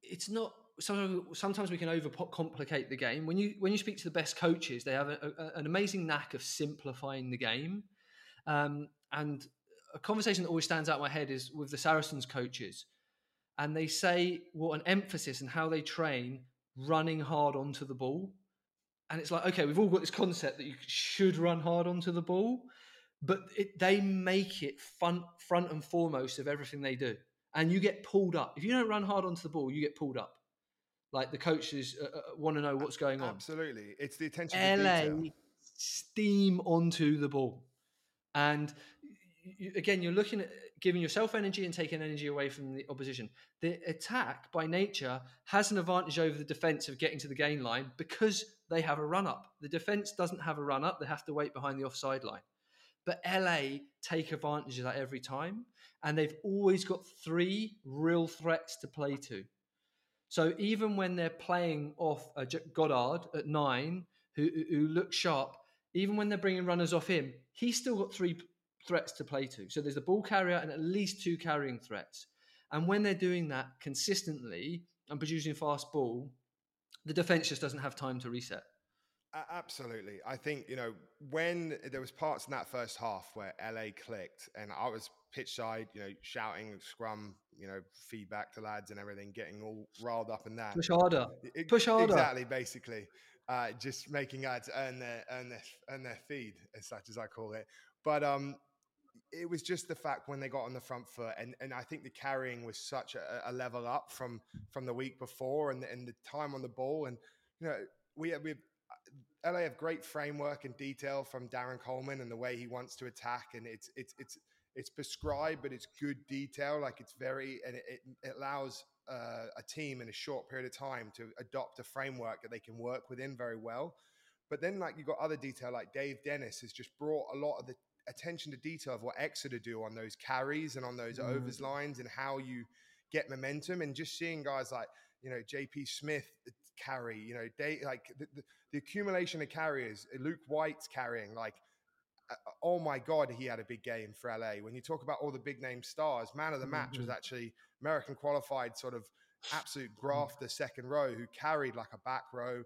it's not. Sometimes we can overcomplicate the game. When you speak to the best coaches, they have an amazing knack of simplifying the game. And a conversation that always stands out in my head is with the Saracens coaches, and they say what an emphasis and how they train running hard onto the ball. And it's like, okay, we've all got this concept that you should run hard onto the ball, but they make it front and foremost of everything they do. And you get pulled up. If you don't run hard onto the ball, you get pulled up. Like, the coaches want to know what's going on. Absolutely. It's the attention to detail. LA steam onto the ball. And again, you're looking at giving yourself energy and taking energy away from the opposition. The attack, by nature, has an advantage over the defence of getting to the gain line because they have a run-up. The defence doesn't have a run-up. They have to wait behind the offside line. But LA take advantage of that every time. And they've always got 3 real threats to play to. So even when they're playing off Goddard at 9, who looks sharp, even when they're bringing runners off him, he's still got 3 threats to play to. So there's a ball carrier and at least 2 carrying threats. And when they're doing that consistently and producing fast ball, the defence just doesn't have time to reset. Absolutely. I think, you know, when there was parts in that first half where LA clicked and I was pitch side, you know, shouting scrum, you know, feedback to lads and everything, getting all riled up and that. Push harder. Exactly, basically. Just making lads earn their feed, as such as I call it. But it was just the fact when they got on the front foot, and I think the carrying was such a level up from the week before and the time on the ball. And, you know, we LA have great framework and detail from Darren Coleman and the way he wants to attack, and it's prescribed, but it's good detail. Like, it's very, and it allows a team in a short period of time to adopt a framework that they can work within very well. But then, like, you've got other detail, like Dave Dennis has just brought a lot of the attention to detail of what Exeter do on those carries and on those overs lines and how you get momentum, and just seeing guys like, you know, JP Smith carry, you know, the accumulation of carriers, Luke White's carrying, like, oh my God, he had a big game for LA. When you talk about all the big name stars, man of the match was actually American qualified sort of absolute grafter second row who carried like a back row,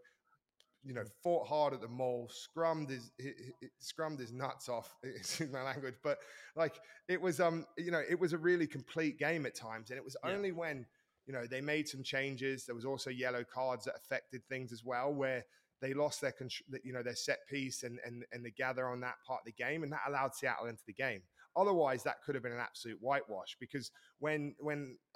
you know, fought hard at the mole, scrummed his nuts off, excuse my language, but like it was, you know, it was a really complete game at times. And it was only when, you know, they made some changes. There was also yellow cards that affected things as well, where they lost their, you know, their set piece and the gather on that part of the game, and that allowed Seattle into the game. Otherwise, that could have been an absolute whitewash, because when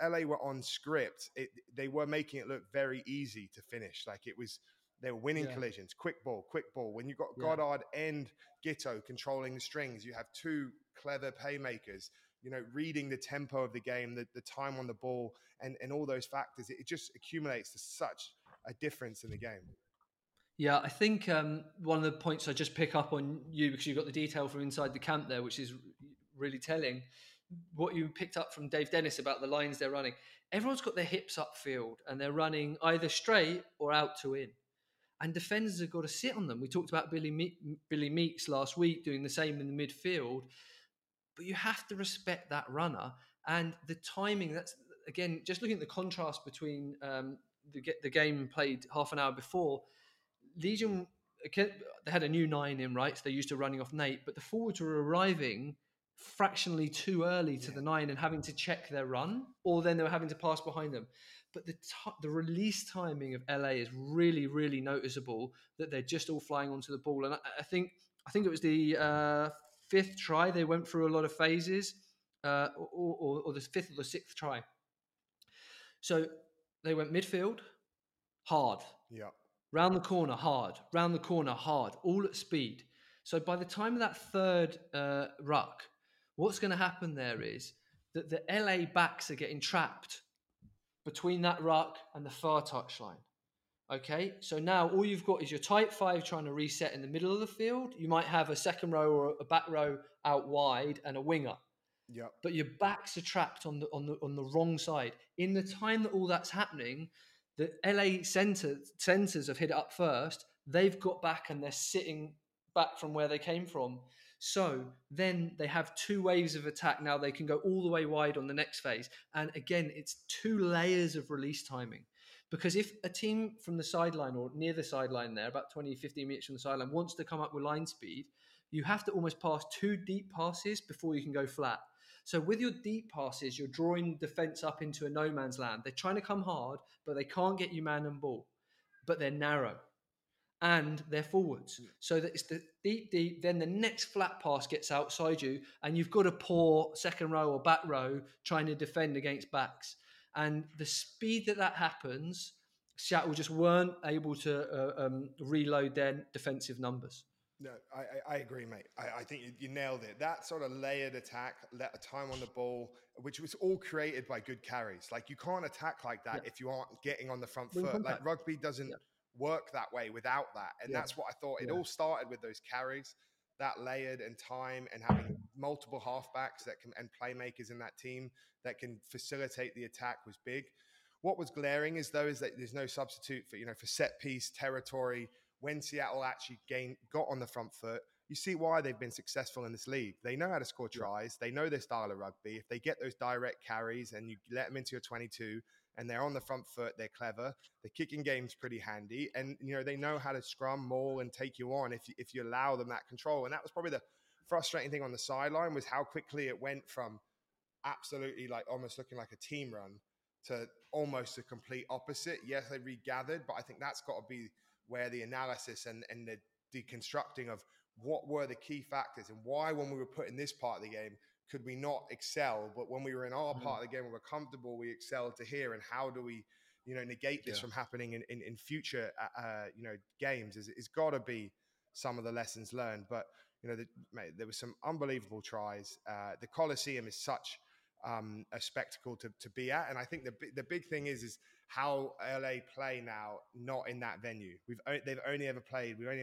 LA were on script, they were making it look very easy to finish. Like, it was, they were winning collisions, quick ball. When you got Goddard and Gitto controlling the strings, you have 2 clever playmakers, you know, reading the tempo of the game, the time on the ball, and all those factors. It just accumulates to such a difference in the game. Yeah, I think one of the points I just pick up on you, because you got the detail from inside the camp there, which is really telling, what you picked up from Dave Dennis about the lines they're running. Everyone's got their hips upfield and they're running either straight or out to in. And defenders have got to sit on them. We talked about Billy Meeks last week doing the same in the midfield. But you have to respect that runner. And the timing, that's again, just looking at the contrast between the game played half an hour before, Legion, they had a new nine in, right? So they're used to running off Nate. But the forwards were arriving fractionally too early to the nine and having to check their run, or then they were having to pass behind them. But the release timing of LA is really, really noticeable, that they're just all flying onto the ball. And I think it was the fifth try. They went through a lot of phases, or the fifth or the sixth try. So they went midfield, hard. Yeah. Round the corner, hard. Round the corner, hard. All at speed. So by the time of that third ruck, what's going to happen there is that the LA backs are getting trapped between that ruck and the far touchline. Okay, so now all you've got is your tight five trying to reset in the middle of the field. You might have a second row or a back row out wide and a winger. Yeah. But your backs are trapped on the wrong side. In the time that all that's happening, the LA centres have hit it up first. They've got back and they're sitting back from where they came from. So then they have two waves of attack. Now they can go all the way wide on the next phase. And again, it's two layers of release timing. Because if a team from the sideline or near the sideline there, about 20, 15 minutes from the sideline, wants to come up with line speed, you have to almost pass two deep passes before you can go flat. So with your deep passes, you're drawing defence up into a no man's land. They're trying to come hard, but they can't get you man and ball. But they're narrow. And they're forwards. So that it's the deep, then the next flat pass gets outside you, and you've got a poor second row or back row trying to defend against backs. And the speed that happens, Seattle just weren't able to reload their defensive numbers. No, I agree, mate. I think you nailed it. That sort of layered attack, time on the ball, which was all created by good carries. Like, you can't attack like that if you aren't getting on the front foot. Like, rugby doesn't work that way without that, and that's what I thought. It all started with those carries, that layered and time, and having multiple halfbacks that can, and playmakers in that team that can facilitate the attack, was big. What was glaring is though is that there's no substitute for for set piece territory. When Seattle actually got on the front foot, you see why they've been successful in this league. They know how to score tries. They know their style of rugby. If they get those direct carries and you let them into your 22. And they're on the front foot. They're clever. The kicking game's pretty handy, and they know how to scrum, maul, and take you on if you allow them that control. And that was probably the frustrating thing on the sideline, was how quickly it went from absolutely like almost looking like a team run to almost the complete opposite. Yes, they regathered, but I think that's got to be where the analysis and the deconstructing of what were the key factors and why, when we were put in this part of the game, could we not excel? But when we were in our part of the game, we were comfortable, we excelled to here. And how do we, negate this from happening in future, games is got to be some of the lessons learned. But, mate, there were some unbelievable tries. The Coliseum is such a spectacle to be at. And I think the big thing is how LA play now, not in that venue. We've only ever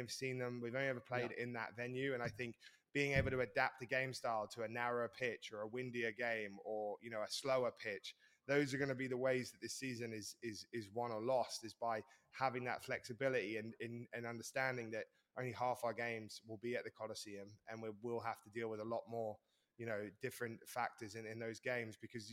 seen them. We've only ever played in that venue. And I think, being able to adapt the game style to a narrower pitch or a windier game or, a slower pitch, those are going to be the ways that this season is won or lost, is by having that flexibility and understanding that only half our games will be at the Coliseum, and we will have to deal with a lot more, different factors in those games, because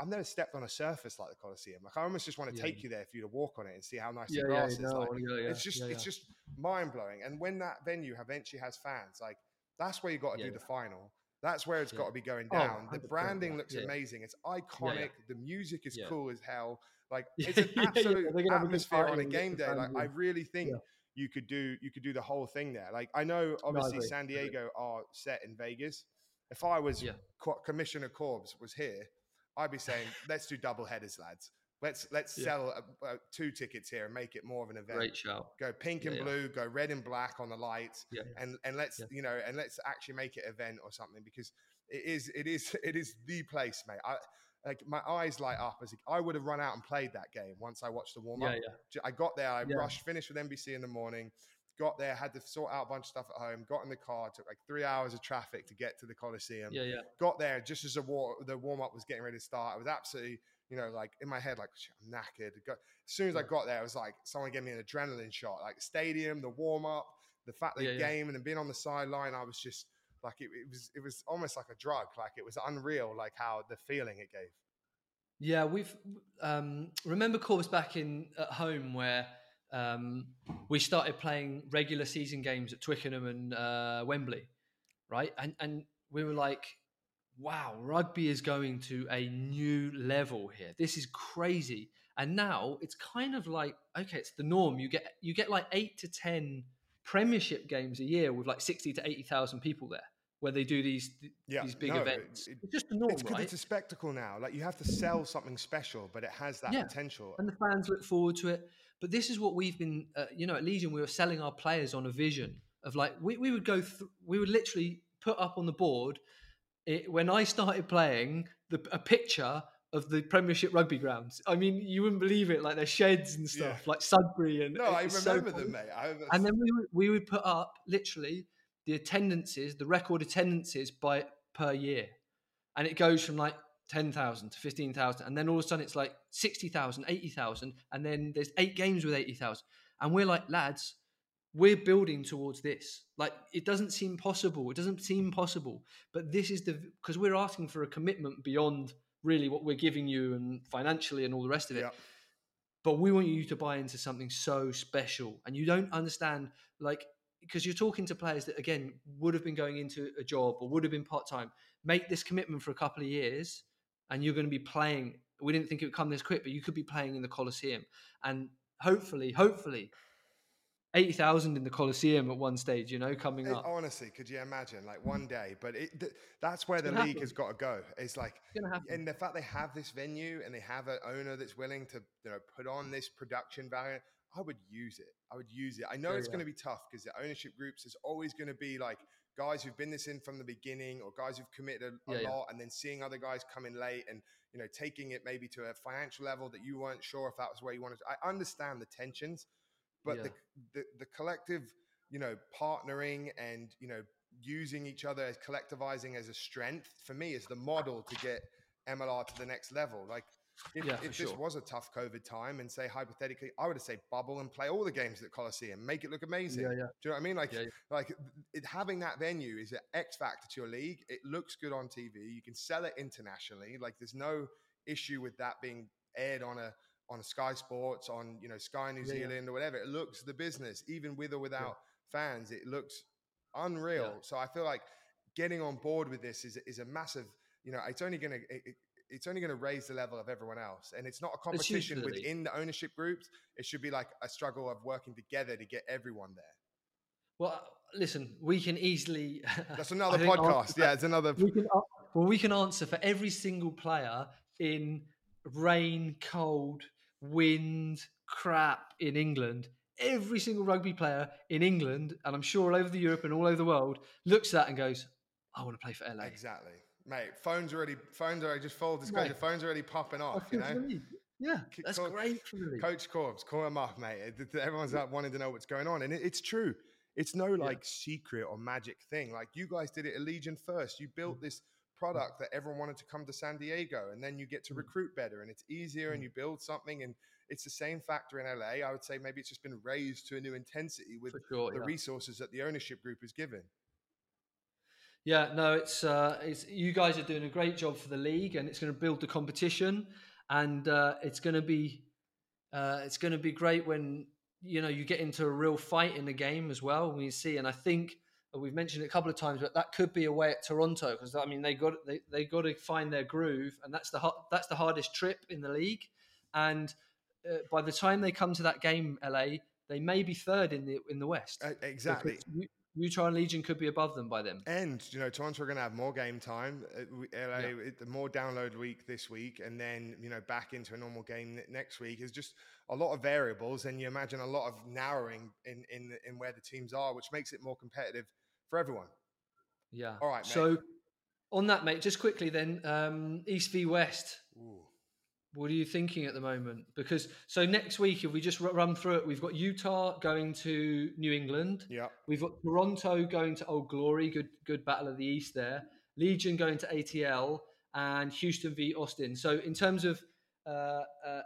I've never stepped on a surface like the Coliseum. Like, I almost just want to take you there for you to walk on it and see how nice the grass is. It's just mind blowing. And when that venue eventually has fans, like, that's where you got to do the final. That's where it's got to be going down. The branding looks amazing. It's iconic. The music is cool as hell. Like, it's an absolute atmosphere on a game day. Like, I really think you could do the whole thing there. Like, I know obviously San Diego are set in Vegas. If I was Commissioner Corbs was here, I'd be saying, let's do double headers, lads. Let's sell two tickets here and make it more of an event. Great show. Go pink and blue, go red and black on the lights, and let's let's actually make it an event or something, because it is the place, mate. like my eyes light up. I would have run out and played that game once I watched the warm up. Yeah. I got there, I rushed, finished with NBC in the morning, got there, had to sort out a bunch of stuff at home, got in the car, took like 3 hours of traffic to get to the Coliseum. Yeah. Got there just as the warm up was getting ready to start. I was absolutely, like in my head, like I'm knackered. As soon as I got there, it was like someone gave me an adrenaline shot, like stadium, the warm up, the fact that game, and then being on the sideline, I was just like, it was almost like a drug. Like it was unreal, like how the feeling it gave. Yeah. We've, remember Corbs back in at home where, we started playing regular season games at Twickenham and Wembley, right? And we were like, wow, rugby is going to a new level here. This is crazy. And now it's kind of like, okay, it's the norm. You get like 8 to 10 Premiership games a year with like 60 to 80,000 people there, where they do these big events. It's just the norm, right? It's a spectacle now. Like you have to sell something special, but it has that potential. And the fans look forward to it. But this is what we've been, at Legion, we were selling our players on a vision of like, we would go through, we would literally put up on the board, when I started playing, a picture of the Premiership rugby grounds. I mean, you wouldn't believe it, like their sheds and stuff, like Sudbury. And I remember them, mate. And then we would put up literally the attendances, the record attendances per year. And it goes from like 10,000 to 15,000. And then all of a sudden it's like 60,000, 80,000. And then there's 8 games with 80,000. And we're like, lads, we're building towards this. Like, it doesn't seem possible. But this is because we're asking for a commitment beyond really what we're giving you and financially and all the rest of it. Yeah. But we want you to buy into something so special. And you don't understand, like, because you're talking to players that, again, would have been going into a job or would have been part-time. Make this commitment for a couple of years and you're going to be playing. We didn't think it would come this quick, but you could be playing in the Coliseum. And hopefully, 80,000 in the Coliseum at one stage, coming up. Honestly, could you imagine? Like one day, but that's where the league has got to go. It's like, and the fact they have this venue and they have an owner that's willing to, put on this production value. I would use it. I know it's going to be tough because the ownership groups, there's always going to be like guys who've been this in from the beginning or guys who've committed a lot and then seeing other guys come in late and, taking it maybe to a financial level that you weren't sure if that was where you wanted to. I understand the tensions, but the collective, partnering and, using each other as collectivizing as a strength for me is the model to get MLR to the next level. Like, If this was a tough COVID time and say hypothetically, I would have said bubble and play all the games at the Coliseum, make it look amazing. Yeah. Do you know what I mean? Having that venue is an X factor to your league. It looks good on TV. You can sell it internationally. Like there's no issue with that being aired on a Sky Sports, on Sky New Zealand or whatever. It looks the business, even with or without fans. It looks unreal. Yeah. So I feel like getting on board with this is a massive. It's only going to raise the level of everyone else. And it's not a competition within the ownership groups. It should be like a struggle of working together to get everyone there. Well, listen, we can easily... That's another podcast. Yeah, it's another... We can answer for every single player in rain, cold, wind, crap in England. Every single rugby player in England, and I'm sure all over the Europe and all over the world, looks at that and goes, I want to play for LA. Exactly. Mate, phones are just full disclosure. Right. Phones are already popping off, Yeah, that's great for me. Coach Corbs, call him up, mate. Everyone's like wanting to know what's going on. And it's true. It's no like secret or magic thing. Like you guys did it at Legion first. You built this product that everyone wanted to come to San Diego and then you get to recruit better and it's easier and you build something. And it's the same factor in LA. I would say maybe it's just been raised to a new intensity with the resources that the ownership group is given. Yeah, no, it's you guys are doing a great job for the league, and it's going to build the competition, and it's going to be great when you get into a real fight in the game as well. We see, and I think we've mentioned it a couple of times, but that could be away at Toronto because they got to find their groove, and that's the hardest trip in the league. And by the time they come to that game, LA, they may be third in the West. Exactly. Utah and Legion could be above them by then. And, Toronto are going to have more game time. LA, more download week this week. And then, back into a normal game next week is just a lot of variables. And you imagine a lot of narrowing in where the teams are, which makes it more competitive for everyone. Yeah. All right, mate. So On that, mate, just quickly then, East v West. Ooh. What are you thinking at the moment? Because so next week, if we just run through it, we've got Utah going to New England. Yeah. We've got Toronto going to Old Glory. Good battle of the East there. Legion going to ATL and Houston v Austin. So in terms of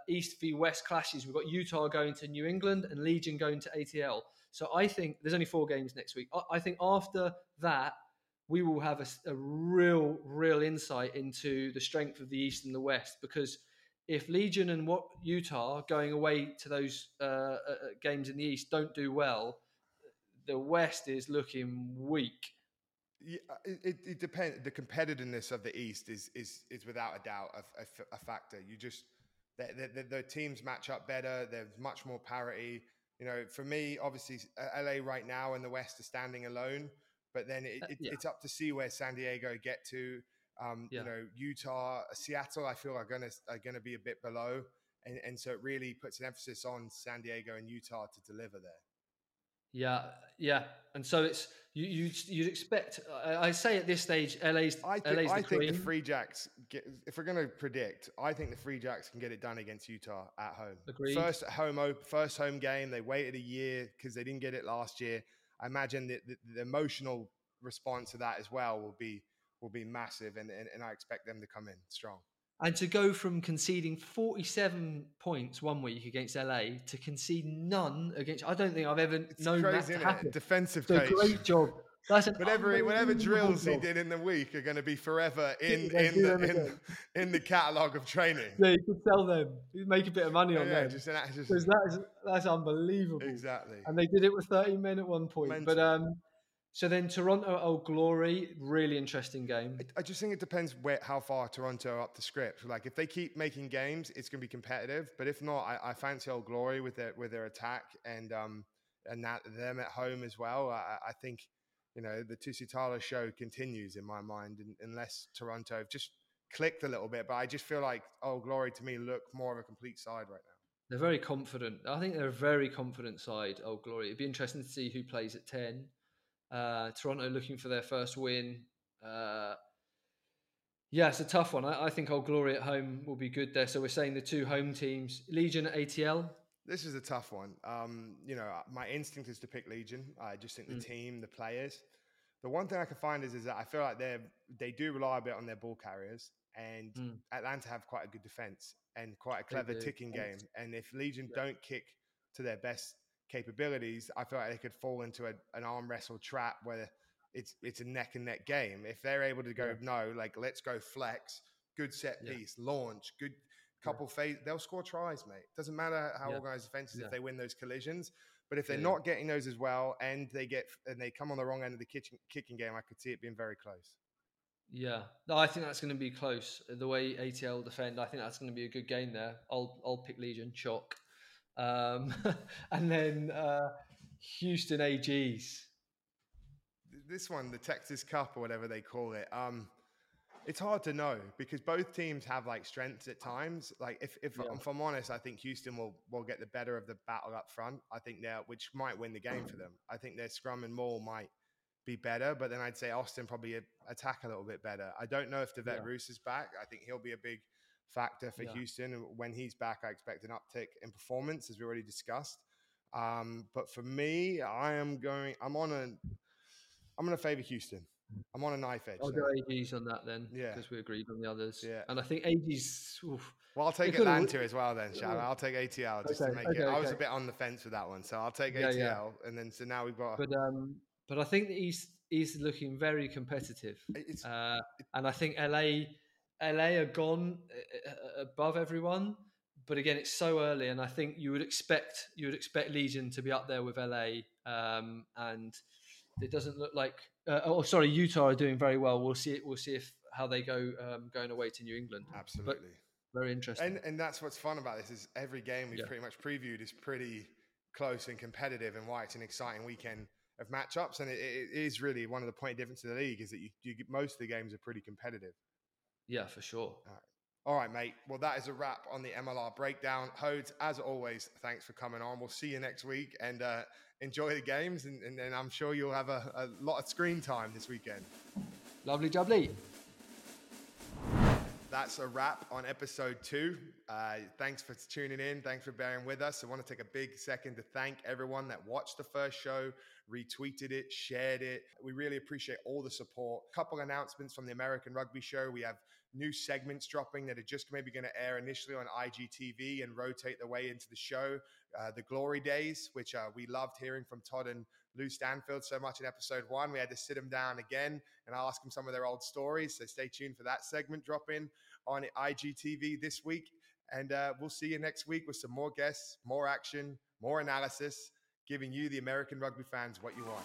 East v West clashes, we've got Utah going to New England and Legion going to ATL. So I think there's only 4 games next week. I think after that, we will have a real insight into the strength of the East and the West, because if Legion and Utah going away to those games in the East don't do well, the West is looking weak. Yeah, it depends. The competitiveness of the East is without a doubt a factor. You just the teams match up better. There's much more parity. You know, for me, obviously, LA right now and the West are standing alone. But then it's up to see where San Diego get to. You know, Utah, Seattle, I feel are going to be a bit below, and so it really puts an emphasis on San Diego and Utah to deliver there. Yeah, and so it's you'd expect. I say at this stage, LA's the Free Jacks. If we're going to predict, I think the Free Jacks can get it done against Utah at home. Agreed. First home game. They waited a year because they didn't get it last year. I imagine that the emotional response to that as well will be massive, and I expect them to come in strong. And to go from conceding 47 points one week against LA to concede none against, I don't think I've ever known that to happen. Defensive coach. It's a great job. Whatever drills he did in the week are going to be forever in the catalogue of training. Yeah, you could sell them. You make a bit of money on them. That's unbelievable. Exactly. And they did it with 30 men at one point. Mental. But so then Toronto Old Glory, really interesting game. I just think it depends how far Toronto are up the script. Like if they keep making games, it's going to be competitive. But if not, I fancy Old Glory with their attack and that them at home as well. I think. You know, the Tusitala show continues in my mind, unless Toronto have just clicked a little bit. But I just feel like Old Glory to me look more of a complete side right now. They're very confident. I think they're a very confident side, Old Glory. It'd be interesting to see who plays at 10. Toronto looking for their first win. Yeah, it's a tough one. I think Old Glory at home will be good there. So we're saying the two home teams. Legion at ATL. This is a tough one. You know, my instinct is to pick Legion. I just think the team, the players. The one thing I can find is that I feel like they do rely a bit on their ball carriers, and Atlanta have quite a good defense and quite a clever ticking game. And if Legion don't kick to their best capabilities, I feel like they could fall into an arm wrestle trap where it's a neck and neck game. If they're able to go, let's go flex, good set piece, launch, good. Couple phase, they'll score tries, mate. Doesn't matter how organized defense is if they win those collisions. But if they're not getting those as well, and they come on the wrong end of the kicking game, I could see it being very close. Yeah, no, I think that's going to be close. The way ATL defend, I think that's going to be a good game there. I'll pick Legion, shock, and then Houston AGs. This one, the Texas Cup or whatever they call it. It's hard to know because both teams have like strengths at times. Like if I'm honest, I think Houston will get the better of the battle up front. I think which might win the game for them. I think their scrum and maul might be better, but then I'd say Austin probably attack a little bit better. I don't know if the vet Roos is back. I think he'll be a big factor for Houston. When he's back, I expect an uptick in performance as we already discussed. But for me, I'm going to favor Houston. I'm on a knife edge. I'll go AGs on that then, because we agreed on the others. Yeah. And I think AGs... Oof. Well, I'll take Atlanta as well then, shall I? I'll take ATL just to make it... I was a bit on the fence with that one, so I'll take ATL. Yeah. And then, so now we've got... But I think the East is looking very competitive. And I think LA are gone above everyone, but again, it's so early, and I think you would expect Legion to be up there with LA, and... It doesn't look like. Utah are doing very well. We'll see how they go going away to New England. Absolutely, but very interesting. And that's what's fun about this is every game we've pretty much previewed is pretty close and competitive, and why it's an exciting weekend of matchups. And it is really one of the point difference of the league is that you get most of the games are pretty competitive. Yeah, for sure. All right, mate. Well, that is a wrap on the MLR breakdown. Hodes, as always, thanks for coming on. We'll see you next week, and enjoy the games, and I'm sure you'll have a lot of screen time this weekend. Lovely jubbly. that's a wrap on episode 2. Thanks for tuning in. Thanks for bearing with us. I want to take a big second to thank everyone that watched the first show, retweeted it, shared it. We really appreciate all the support. A couple announcements from the American Rugby Show. We have new segments dropping that are just maybe going to air initially on IGTV and rotate their way into the show. The Glory Days, which we loved hearing from Todd and Lou Stanfield so much in episode 1. We had to sit them down again and ask them some of their old stories. So stay tuned for that segment dropping on IGTV this week. And we'll see you next week with some more guests, more action, more analysis, giving you, the American rugby fans, what you want.